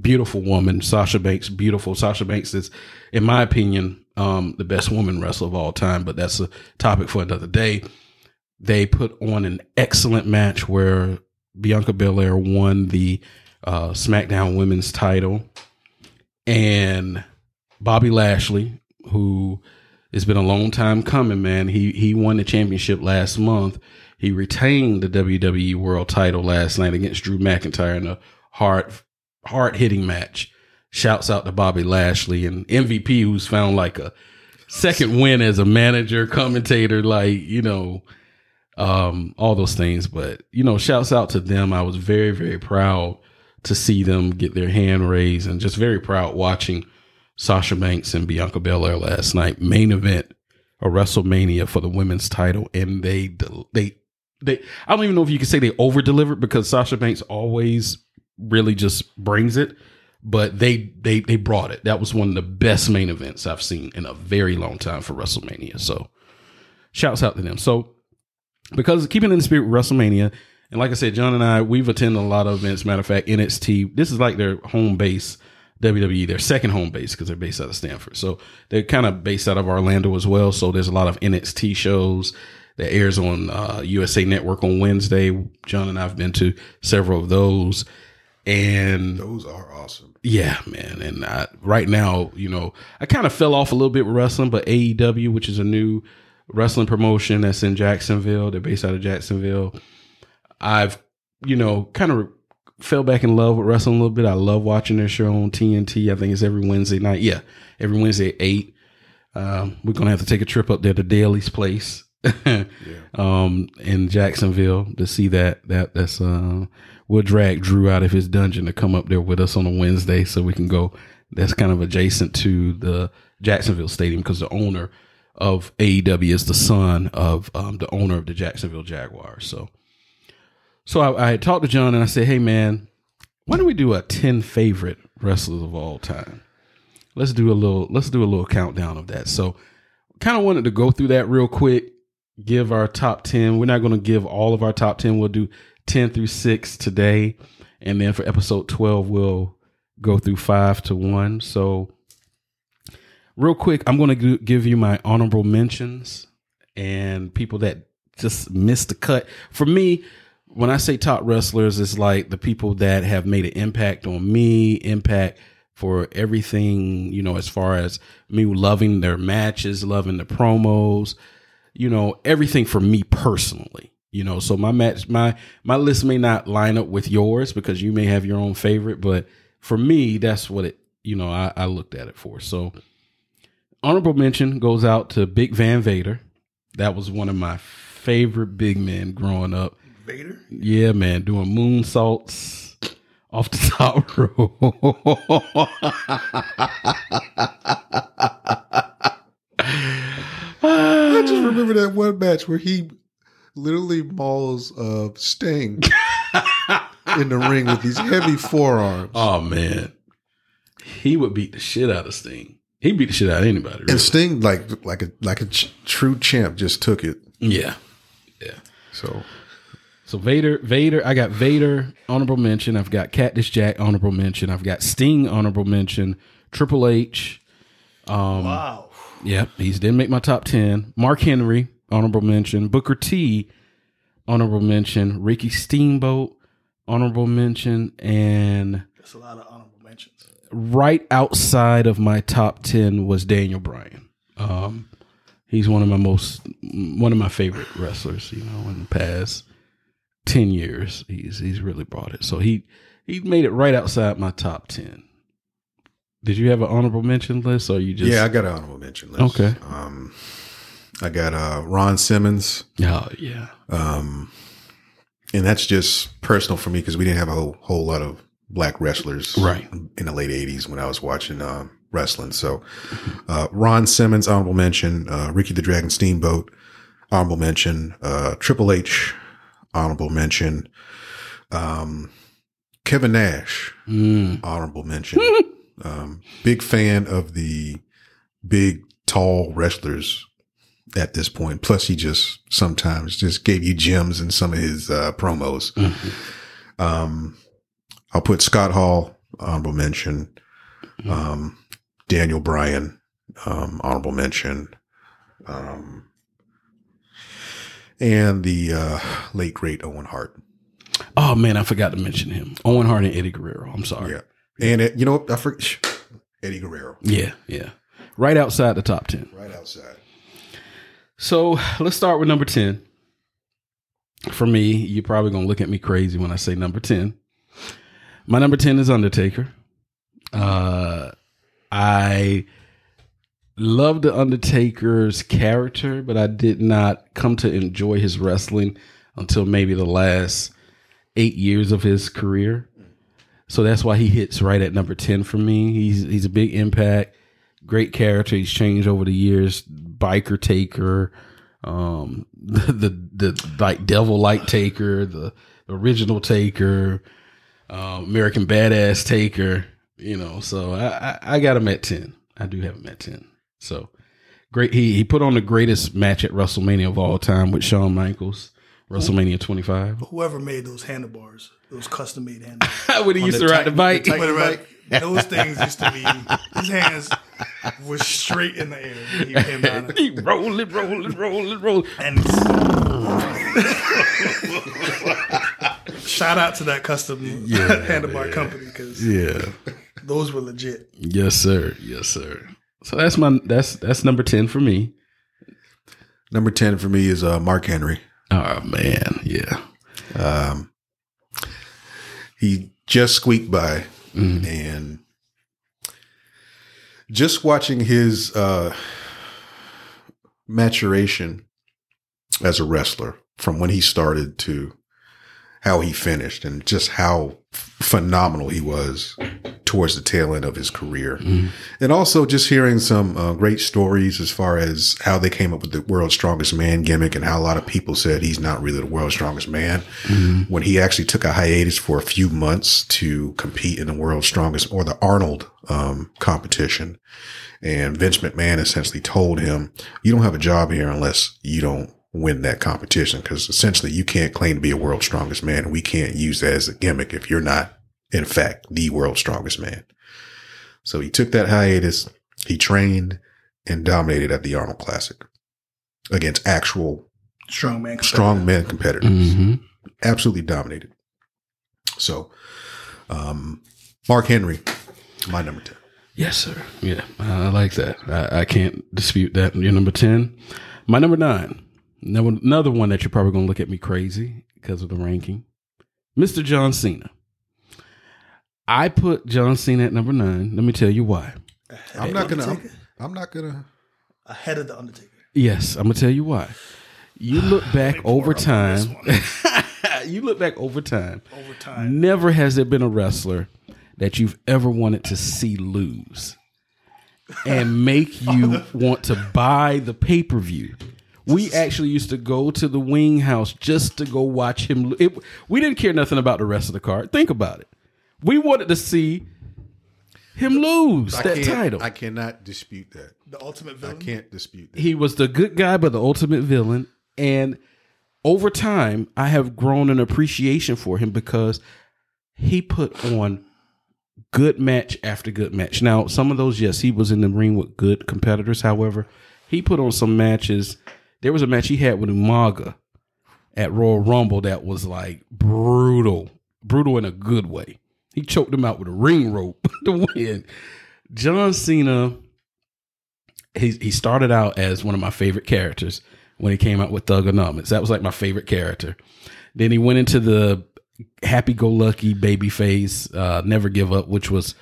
beautiful woman. Sasha Banks, beautiful. Sasha Banks is, in my opinion, Um, the best woman wrestler of all time, but that's a topic for another day. They put on an excellent match where Bianca Belair won the uh, SmackDown Women's title, and Bobby Lashley, who has been a long time coming, man, he he won the championship last month. He retained the W W E World title last night against Drew McIntyre in a hard hard hitting match. Shouts out to Bobby Lashley and M V P, who's found like a second win as a manager, commentator, like, you know, um, all those things. But, you know, shouts out to them. I was very, very proud to see them get their hand raised, and just very proud watching Sasha Banks and Bianca Belair last night. Main event of WrestleMania for the women's title. And they, they, they, I don't even know if you can say they over delivered, because Sasha Banks always really just brings it. But they, they they brought it. That was one of the best main events I've seen in a very long time for WrestleMania. So shouts out to them. So because keeping in the spirit of WrestleMania, and like I said, John and I, we've attended a lot of events. Matter of fact, N X T, this is like their home base, W W E, their second home base, because they're based out of Stanford. So they're kind of based out of Orlando as well. So there's a lot of N X T shows that airs on uh, U S A Network on Wednesday. John and I have been to several of those. And those are awesome. Yeah, man. And I, right now, you know, I kind of fell off a little bit with wrestling, but A E W, which is a new wrestling promotion that's in Jacksonville, they're based out of Jacksonville. I've, you know, kind of fell back in love with wrestling a little bit. I love watching their show on T N T. I think it's every Wednesday night. Yeah. Every Wednesday at eight. Um, we're going to have to take a trip up there to Daly's place yeah. um, in Jacksonville to see that. That that's uh, we'll drag Drew out of his dungeon to come up there with us on a Wednesday so we can go. That's kind of adjacent to the Jacksonville Stadium because the owner of A E W is the son of um, the owner of the Jacksonville Jaguars. So, so I, I talked to John and I said, hey, man, why don't we do a ten favorite wrestlers of all time? Let's do a little, let's do a little countdown of that. So kind of wanted to go through that real quick, give our top ten. We're not going to give all of our top ten. We'll do ten through six today. And then for episode twelve, we'll go through five to one. So real quick, I'm going to give you my honorable mentions and people that just missed the cut. For me, when I say top wrestlers, it's like the people that have made an impact on me, impact for everything, you know, as far as me loving their matches, loving the promos, you know, everything for me personally, you know. So my match, my my list may not line up with yours because you may have your own favorite, but for me, that's what it, you know, I, I looked at it for. So honorable mention goes out to Big Van Vader. That was one of my favorite big men growing up. Vader? Yeah, man, doing moonsaults off the top rope. I just remember that one match where he literally mauls uh, Sting in the ring with these heavy forearms. Oh, man. He would beat the shit out of Sting. He beat the shit out of anybody. Really. And Sting, like like a like a ch- true champ, just took it. Yeah. Yeah. So... So Vader, Vader, I got Vader, honorable mention. I've got Cactus Jack, honorable mention. I've got Sting, honorable mention. Triple H. Um, wow. Yep, yeah, he didn't make my top ten. Mark Henry, honorable mention. Booker T, honorable mention. Ricky Steamboat, honorable mention. And that's a lot of honorable mentions. Right outside of my top ten was Daniel Bryan. Um, he's one of my most, one of my favorite wrestlers, you know, in the past ten years. He's he's really brought it. So he he made it right outside my top ten. Did you have an honorable mention list or you just... Yeah, I got an honorable mention list. Okay. Um I got uh Ron Simmons. Oh, yeah. Um and that's just personal for me because we didn't have a whole, whole lot of black wrestlers right in the late eighties when I was watching um uh, wrestling. So uh Ron Simmons, honorable mention, uh Ricky the Dragon Steamboat, honorable mention, uh Triple H, honorable mention, um, Kevin Nash, mm. honorable mention. um, big fan of the big, tall wrestlers at this point. Plus, he just sometimes just gave you gems in some of his uh, promos. Mm-hmm. Um, I'll put Scott Hall, honorable mention. Um, Daniel Bryan, um, honorable mention. Um, And the uh, late, great Owen Hart. Oh, man, I forgot to mention him. Owen Hart and Eddie Guerrero. I'm sorry. Yeah. And, it, you know, I forgot Eddie Guerrero. Yeah, yeah. Right outside the top ten. Right outside. So let's start with number ten. For me, you're probably going to look at me crazy when I say number ten. My number ten is Undertaker. Uh, I... Love the Undertaker's character, but I did not come to enjoy his wrestling until maybe the last eight years of his career. So that's why he hits right at number ten for me. He's he's a big impact, great character. He's changed over the years. Biker Taker, um, the, the the like devil like Taker, the original Taker, uh, American Badass Taker. You know, so I, I, I got him at ten. I do have him at ten. So great. He he put on the greatest match at WrestleMania of all time with Shawn Michaels, WrestleMania twenty-five. Whoever made those handlebars, those custom made handlebars. When he used to ride the bike. Those things used to be, his hands were straight in the air. He came down and he rolled it, rolled it, rolled it, rolled it. And shout out to that custom yeah, handlebar yeah. company because yeah. those were legit. Yes, sir. Yes, sir. So that's my that's that's number ten for me. Number ten for me is uh, Mark Henry. Oh man, yeah. Um, he just squeaked by, mm. and just watching his uh, maturation as a wrestler from when he started to how he finished and just how phenomenal he was towards the tail end of his career. Mm-hmm. And also just hearing some uh, great stories as far as how they came up with the world's strongest man gimmick and how a lot of people said he's not really the world's strongest man. Mm-hmm. When he actually took a hiatus for a few months to compete in the world's strongest or the Arnold um, competition. And Vince McMahon essentially told him, you don't have a job here unless you don't win that competition, because essentially you can't claim to be a world's strongest man, and we can't use that as a gimmick if you're not, in fact, the world's strongest man. So he took that hiatus, he trained, and dominated at the Arnold Classic against actual strongman competitors. Strongman competitors. Mm-hmm. Absolutely dominated. So um, Mark Henry, my number ten. Yes, sir. Yeah, I like that. I, I can't dispute that. Your number ten. My number nine. Now, another one that you're probably going to look at me crazy because of the ranking. Mister John Cena. I put John Cena at number nine. Let me tell you why. I'm not going to. I'm not going to. Ahead of the Undertaker. Yes, I'm going to tell you why. You look back over time. you look back over time. Over time. Never has there been a wrestler that you've ever wanted to see lose and make you want to buy the pay-per-view. We actually used to go to the wing house just to go watch him. It, we didn't care nothing about the rest of the card. Think about it. We wanted to see him lose I that title. I cannot dispute that. The ultimate villain? I can't dispute that. He was the good guy, but the ultimate villain. And over time, I have grown an appreciation for him because he put on good match after good match. Now, some of those, yes, he was in the ring with good competitors. However, he put on some matches. There was a match he had with Umaga at Royal Rumble that was like brutal, brutal in a good way. He choked him out with a ring rope to win. John Cena, he he started out as one of my favorite characters when he came out with Thugonomics. That was like my favorite character. Then he went into the happy-go-lucky baby phase, uh, Never Give Up, which was...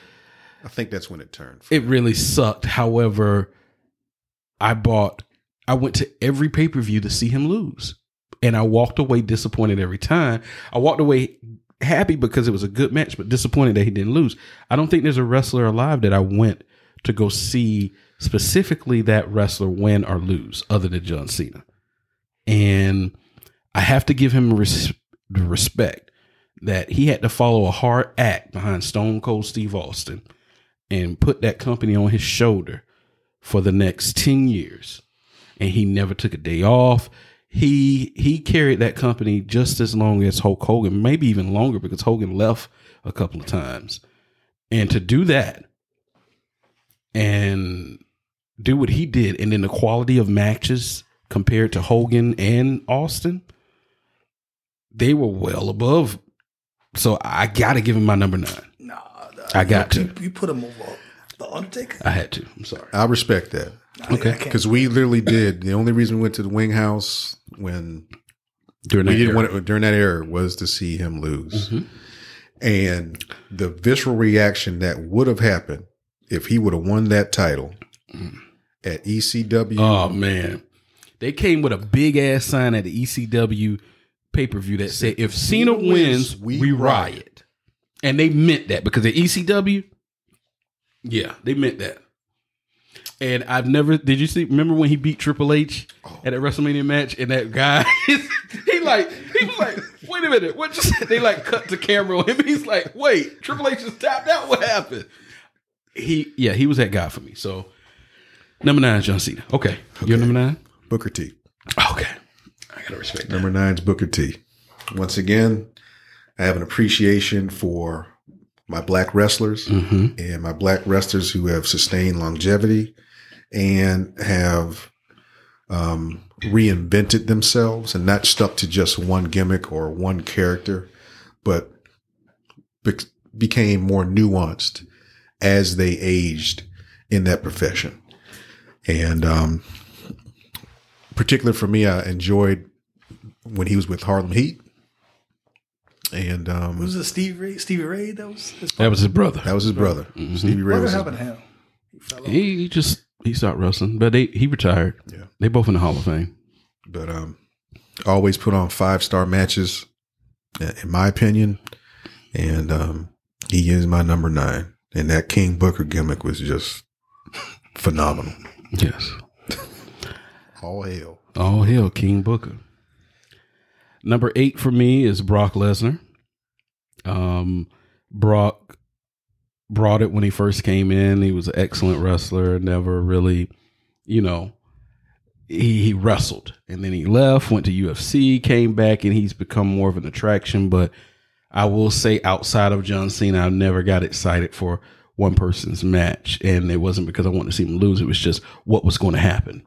I think that's when it turned. It really sucked. However, I bought... I went to every pay-per-view to see him lose, and I walked away disappointed every time. I walked away happy because it was a good match, but disappointed that he didn't lose. I don't think there's a wrestler alive that I went to go see specifically that wrestler win or lose other than John Cena. And I have to give him res- the respect that he had to follow a hard act behind Stone Cold Steve Austin and put that company on his shoulder for the next ten years. And he never took a day off. He he carried that company just as long as Hulk Hogan, maybe even longer, because Hogan left a couple of times. And to do that and do what he did, and then the quality of matches compared to Hogan and Austin, they were well above. So I got to give him my number nine. Nah, the, I got you, to. You put him over the Undertaker? I had to. I'm sorry. I respect that. Okay, because we literally did. The only reason we went to the wing house when during we that didn't era. want it, during that era was to see him lose, mm-hmm. and the visceral reaction that would have happened if he would have won that title mm. at E C W. Oh man, they came with a big ass sign at the E C W pay per view that said, "If Cena wins, wins we, we riot. riot," and they meant that because at E C W, yeah, they meant that. And I've never, did you see, remember when he beat Triple H oh. at a WrestleMania match and that guy, he like, he was like, wait a minute, what you said? They like cut the camera on him. He's like, wait, Triple H just tapped out. What happened? He, yeah, he was that guy for me. So number nine, John Cena. Okay. okay. You're number nine? Booker T. Okay. I got to respect that. Number nine's Booker T. Once again, I have an appreciation for my black wrestlers mm-hmm. and my black wrestlers who have sustained longevity and have um, reinvented themselves and not stuck to just one gimmick or one character, but be- became more nuanced as they aged in that profession. And um, particularly for me, I enjoyed when he was with Harlem Heat. And um, was it Steve Ray, Stevie Ray? That was his brother. That was his brother. That was his brother. Mm-hmm. Stevie Ray. What was happened to him? He, he just he stopped wrestling, but they he retired. Yeah, they both in the Hall of Fame. But um, always put on five star matches, in my opinion, and um, he is my number nine. And that King Booker gimmick was just phenomenal. Yes. All hail. All hail, King Booker. Number eight for me is Brock Lesnar. Um, Brock brought it when he first came in. He was an excellent wrestler. Never really, you know, he, he wrestled. And then he left, went to U F C, came back, and he's become more of an attraction. But I will say outside of John Cena, I've never got excited for one person's match. And it wasn't because I wanted to see him lose. It was just what was going to happen.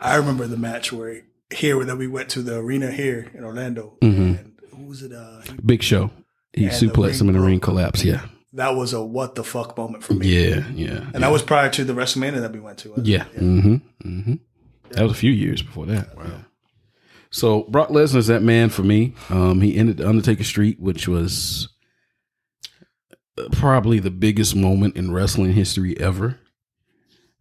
I remember the match where here that we went to the arena here in Orlando. Mm-hmm. And who was it? Uh, he, Big Show. He suplexed him and the ring collapsed. Yeah. That was a what the fuck moment for me. Yeah, yeah. And yeah. that was prior to the WrestleMania that we went to. Yeah. yeah. Mm-hmm. Mm-hmm. Yeah. That was a few years before that. Wow. Yeah. So Brock Lesnar's that man for me. Um, he ended the Undertaker streak, which was probably the biggest moment in wrestling history ever.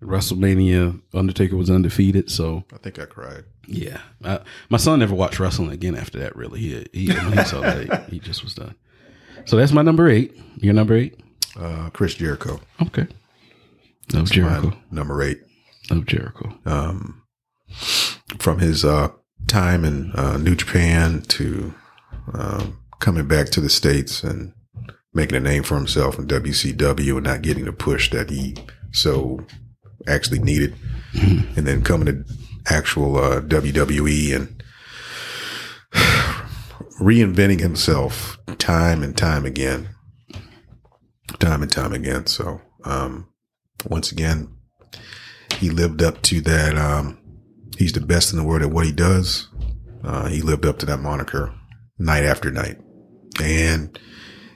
WrestleMania, Undertaker was undefeated, so I think I cried. Yeah, I, my son never watched wrestling again after that. Really, he he, when he saw that, he, he just was done. So that's my number eight. Your number eight, uh, Chris Jericho. Okay, of Jericho, number eight of Jericho. Um, from his uh, time in uh, New Japan to um, coming back to the States and making a name for himself in W C W and not getting the push that he so actually needed, and then coming to actual uh, W W E and reinventing himself time and time again, time and time again. So um, once again, he lived up to that. Um, he's the best in the world at what he does. Uh, he lived up to that moniker night after night, and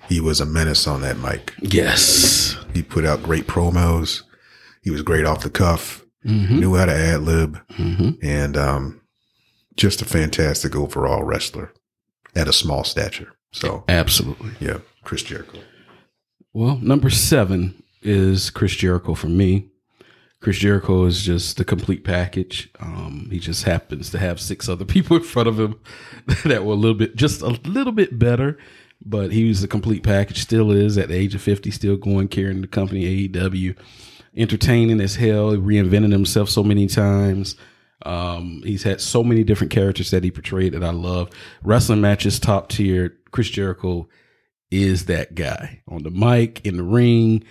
he was a menace on that mic. Yes, he put out great promos. He was great off the cuff, mm-hmm. knew how to ad lib, mm-hmm. and um, just a fantastic overall wrestler at a small stature. So absolutely, yeah, Chris Jericho. Well, number seven is Chris Jericho for me. Chris Jericho is just the complete package. Um, he just happens to have six other people in front of him that were a little bit, just a little bit better. But he was the complete package. Still is at the age of fifty, still going, carrying the company A E W. Entertaining as hell, reinvented himself so many times. Um, he's had so many different characters that he portrayed that I love. Wrestling matches, top tier. Chris Jericho is that guy on the mic, in the ring,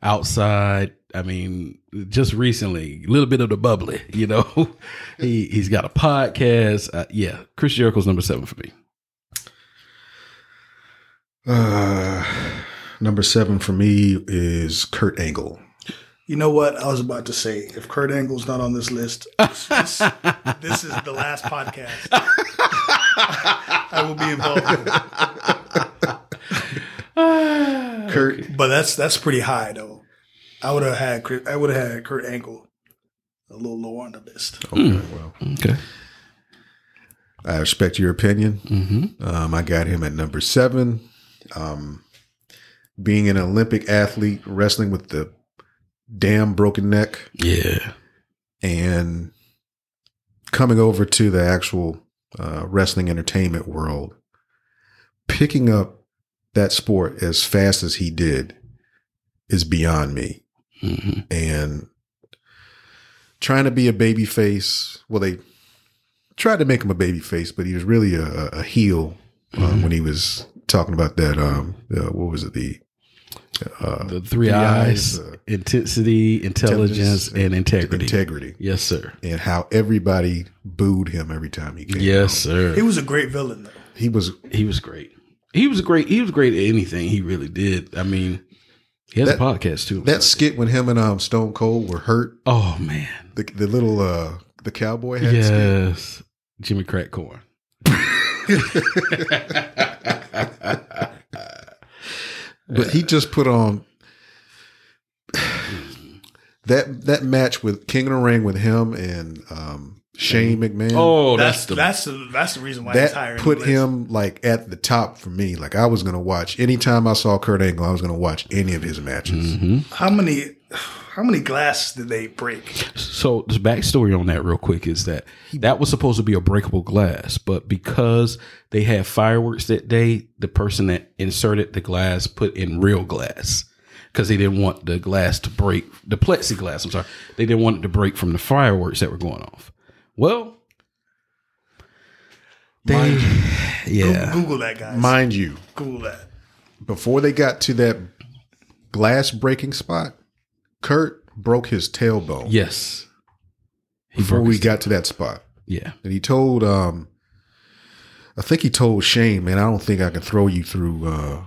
outside. I mean, just recently, a little bit of the bubbly, you know. he, he's got a podcast. Uh, yeah, Chris Jericho's number seven for me. Uh, number seven for me is Kurt Angle. You know what I was about to say? If Kurt Angle's not on this list, this, this, this is the last podcast I will be involved in. Kurt, but that's that's pretty high though. I would have had I would have had Kurt Angle a little lower on the list. Okay, mm. well, okay. I respect your opinion. Mm-hmm. Um, I got him at number seven. Um, being an Olympic athlete, wrestling with the damn broken neck. Yeah. And coming over to the actual uh, wrestling entertainment world, picking up that sport as fast as he did is beyond me. Mm-hmm. And trying to be a baby face. Well, they tried to make him a baby face, but he was really a, a heel um, mm-hmm. when he was talking about that. Um, uh, what was it? The, Uh, the three, three eyes, eyes uh, intensity, intelligence, intelligence, and integrity. Integrity. Yes, sir. And how everybody booed him every time he came. Yes, out. Sir. He was a great villain, though. He was. He was great. He was great. He was great at anything. He really did. I mean, he has that, a podcast too. That skit when him and um, Stone Cold were hurt. Oh man, the, the little uh, the cowboy hat. Yes, skit. Jimmy Crack Corn. But he just put on That that match with King of the Ring with him and um, Shane McMahon. Oh, that's that's the, that's, the, that's the reason why that he's hired put him like at the top for me. Like I was gonna watch anytime I saw Kurt Angle, I was gonna watch any of his matches. Mm-hmm. How many how many glasses did they break? So the backstory on that real quick is that that was supposed to be a breakable glass, but because they had fireworks that day, the person that inserted the glass put in real glass. Because they didn't want the glass to break, the plexiglass, I'm sorry. They didn't want it to break from the fireworks that were going off. Well, they, mind you, yeah. Google, Google that, guys. Mind you. Google that. Before they got to that glass breaking spot, Kurt broke his tailbone. Yes. He before we got tailbone. to that spot. Yeah. And he told, um, I think he told Shane, man, I don't think I can throw you through, uh,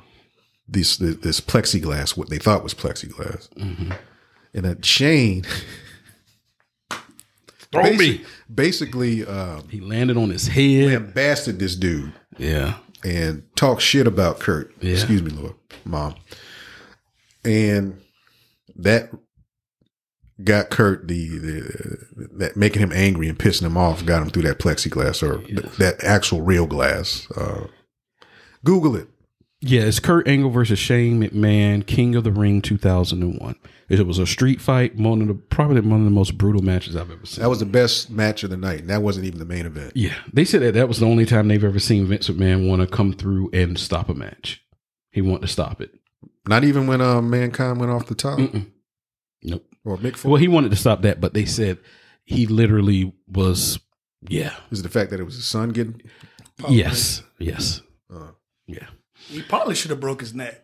This, this this plexiglass, what they thought was plexiglass, mm-hmm. and that Shane throw basi- me basically um, he landed on his head, lambasted this dude, yeah, and talked shit about Kurt. Yeah. Excuse me, Lord, Mom, and that got Kurt the, the that making him angry and pissing him off got him through that plexiglass or yeah. th- that actual real glass. Uh, Google it. Yeah, it's Kurt Angle versus Shane McMahon, King of the Ring two thousand one. It was a street fight, one of the, probably one of the most brutal matches I've ever seen. That was the best match of the night, and that wasn't even the main event. Yeah, they said that that was the only time they've ever seen Vince McMahon want to come through and stop a match. He wanted to stop it. Not even when uh, Mankind went off the top? Mm-mm. Nope. Or Mick Foley? Well, he wanted to stop that, but they said he literally was, yeah. Is it the fact that it was his son getting? Probably. Yes, yes. Uh, yeah. He probably should have broke his neck.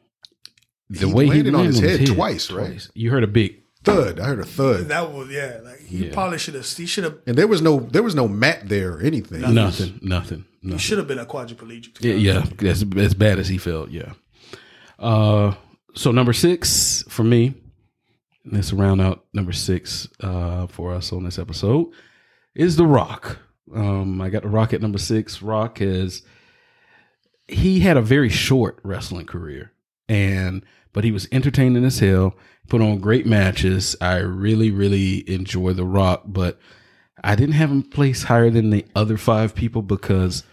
The he way landed he landed on his, on his head, head twice, right? Twice. You heard a big thud. I heard a thud. That was yeah. Like he yeah. probably should have. He should have. And there was no there was no mat there or anything. Nothing. Nothing. nothing, nothing. He should have been a quadriplegic. Yeah, yeah. That's as bad as he felt. Yeah. Uh. So number six for me. Let's round out number six uh, for us on this episode is The Rock. Um, I got The Rock at number six. Rock is. He had a very short wrestling career, and but he was entertaining as hell, put on great matches. I really, really enjoy The Rock, but I didn't have him placed higher than the other five people because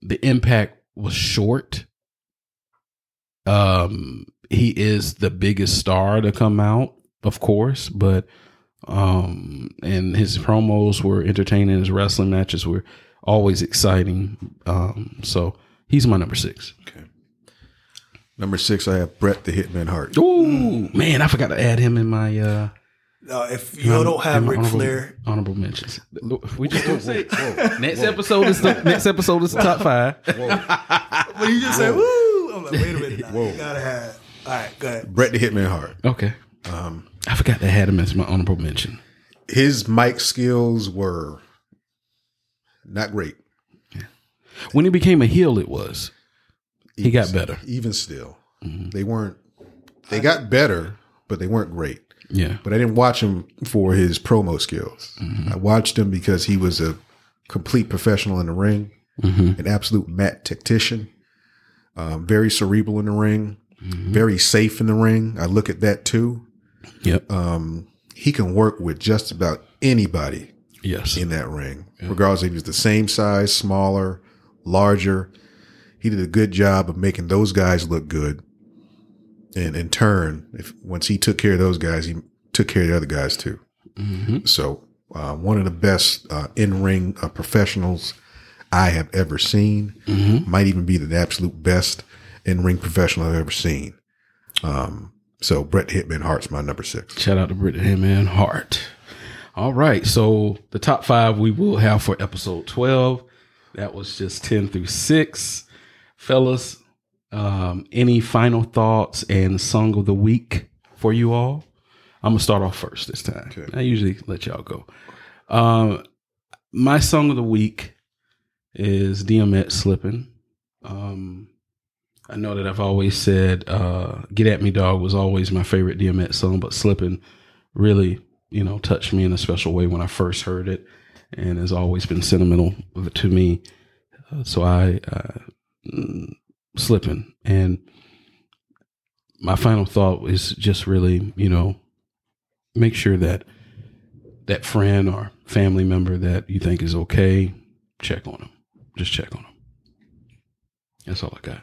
the impact was short. Um, he is the biggest star to come out, of course, but um, and his promos were entertaining. His wrestling matches were always exciting. Um, so. He's my number six. Okay. Number six, I have Bret the Hitman Hart. Ooh, man, I forgot to add him in my. Uh, no, if you honor, don't have Ric Flair, honorable mentions. We just whoa, don't say. Whoa, whoa, next whoa. episode is the next episode is the top five. Whoa. When you just whoa. say woo, I'm like, wait a minute. Now. Whoa. You gotta have. All right, go ahead. Bret the Hitman Hart. Okay. Um, I forgot to add him as my honorable mention. His mic skills were not great. When he became a heel, it was. He even, got better. Even still. Mm-hmm. They weren't, they got better, but they weren't great. Yeah. But I didn't watch him for his promo skills. Mm-hmm. I watched him because he was a complete professional in the ring, mm-hmm. an absolute mat tactician, um, very cerebral in the ring, mm-hmm. very safe in the ring. I look at that too. Yep. Um, he can work with just about anybody yes. in that ring, yeah. regardless if he was the same size, smaller, larger. He did a good job of making those guys look good. And in turn, if once he took care of those guys, he took care of the other guys too. Mm-hmm. So uh, one of the best uh, in-ring uh, professionals I have ever seen. Mm-hmm. Might even be the absolute best in-ring professional I've ever seen. Um, so Bret Hitman Hart's my number six. Shout out to Bret Hitman Hart. All right. So the top five we will have for episode twelve. That was just ten through six. Fellas, um, any final thoughts and song of the week for you all? I'm going to start off first this time. Okay. I usually let y'all go. Um, my song of the week is D M X Slippin'. Um, I know that I've always said uh, Get At Me Dog was always my favorite D M X song, but Slippin' really, you know, touched me in a special way when I first heard it. And has always been sentimental to me. Uh, so I uh, slipping. And my final thought is just really, you know, make sure that that friend or family member that you think is okay, check on them. Just check on them. That's all I got.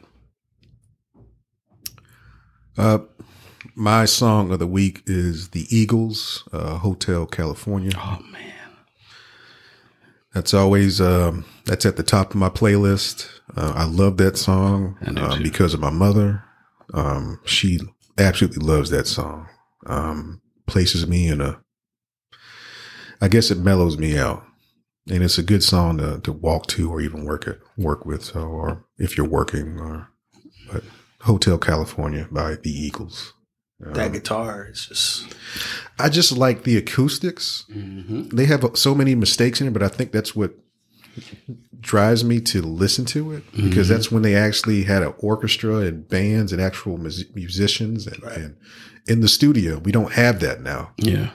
Uh, my song of the week is The Eagles, uh, Hotel California. Oh, man. That's always, um, that's at the top of my playlist. Uh, I love that song uh, because of my mother. Um, she absolutely loves that song. Um, places me in a, I guess it mellows me out, and it's a good song to, to walk to or even work at, work with. So, or if you're working, or but Hotel California by the Eagles. Um, that guitar is just, I just like the acoustics. Mm-hmm. They have so many mistakes in it, but I think that's what drives me to listen to it, because mm-hmm. that's when they actually had an orchestra and bands and actual mus- musicians and, right. and in the studio. We don't have that now. Yeah.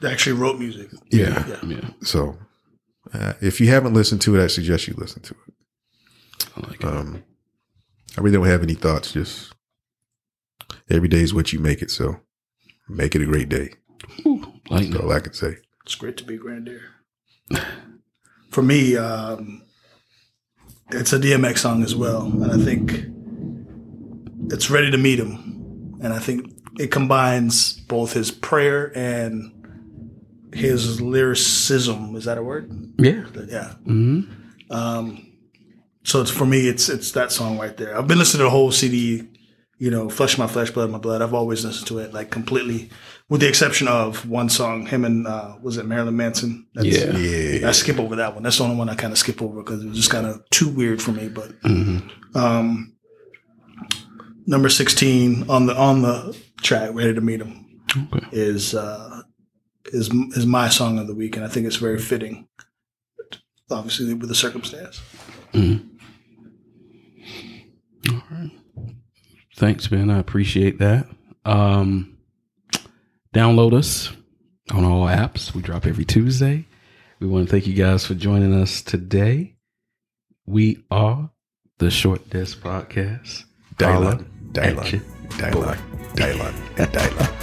They actually wrote music. Yeah. Yeah. yeah. So uh, if you haven't listened to it, I suggest you listen to it. I like um, it. I really don't have any thoughts. Just every day is what you make it. So make it a great day. Ooh, like that's all I can say. It's great to be Grandeur. For me, um, it's a D M X song as well. And I think it's Ready to Meet Him. And I think it combines both his prayer and his lyricism. Is that a word? Yeah. Yeah. Mm-hmm. Um, so it's, for me, it's it's that song right there. I've been listening to the whole C D, you know, Flesh My Flesh, Blood My Blood. I've always listened to it, like, completely, with the exception of one song, him and, uh, was it Marilyn Manson? That's, yeah. yeah. I skip over that one. That's the only one I kind of skip over because it was just kind of too weird for me. But mm-hmm. um, number sixteen on the on the track, Ready to Meet Him, okay. is uh, is is my song of the week, and I think it's very fitting, obviously, with the circumstance. Mm-hmm. All right. Thanks, Ben. I appreciate that. Um, download us on all apps. We drop every Tuesday. We want to thank you guys for joining us today. We are the Short Desk Podcast. Dial up, dial up, dial up, dial up, dial up, and dial up.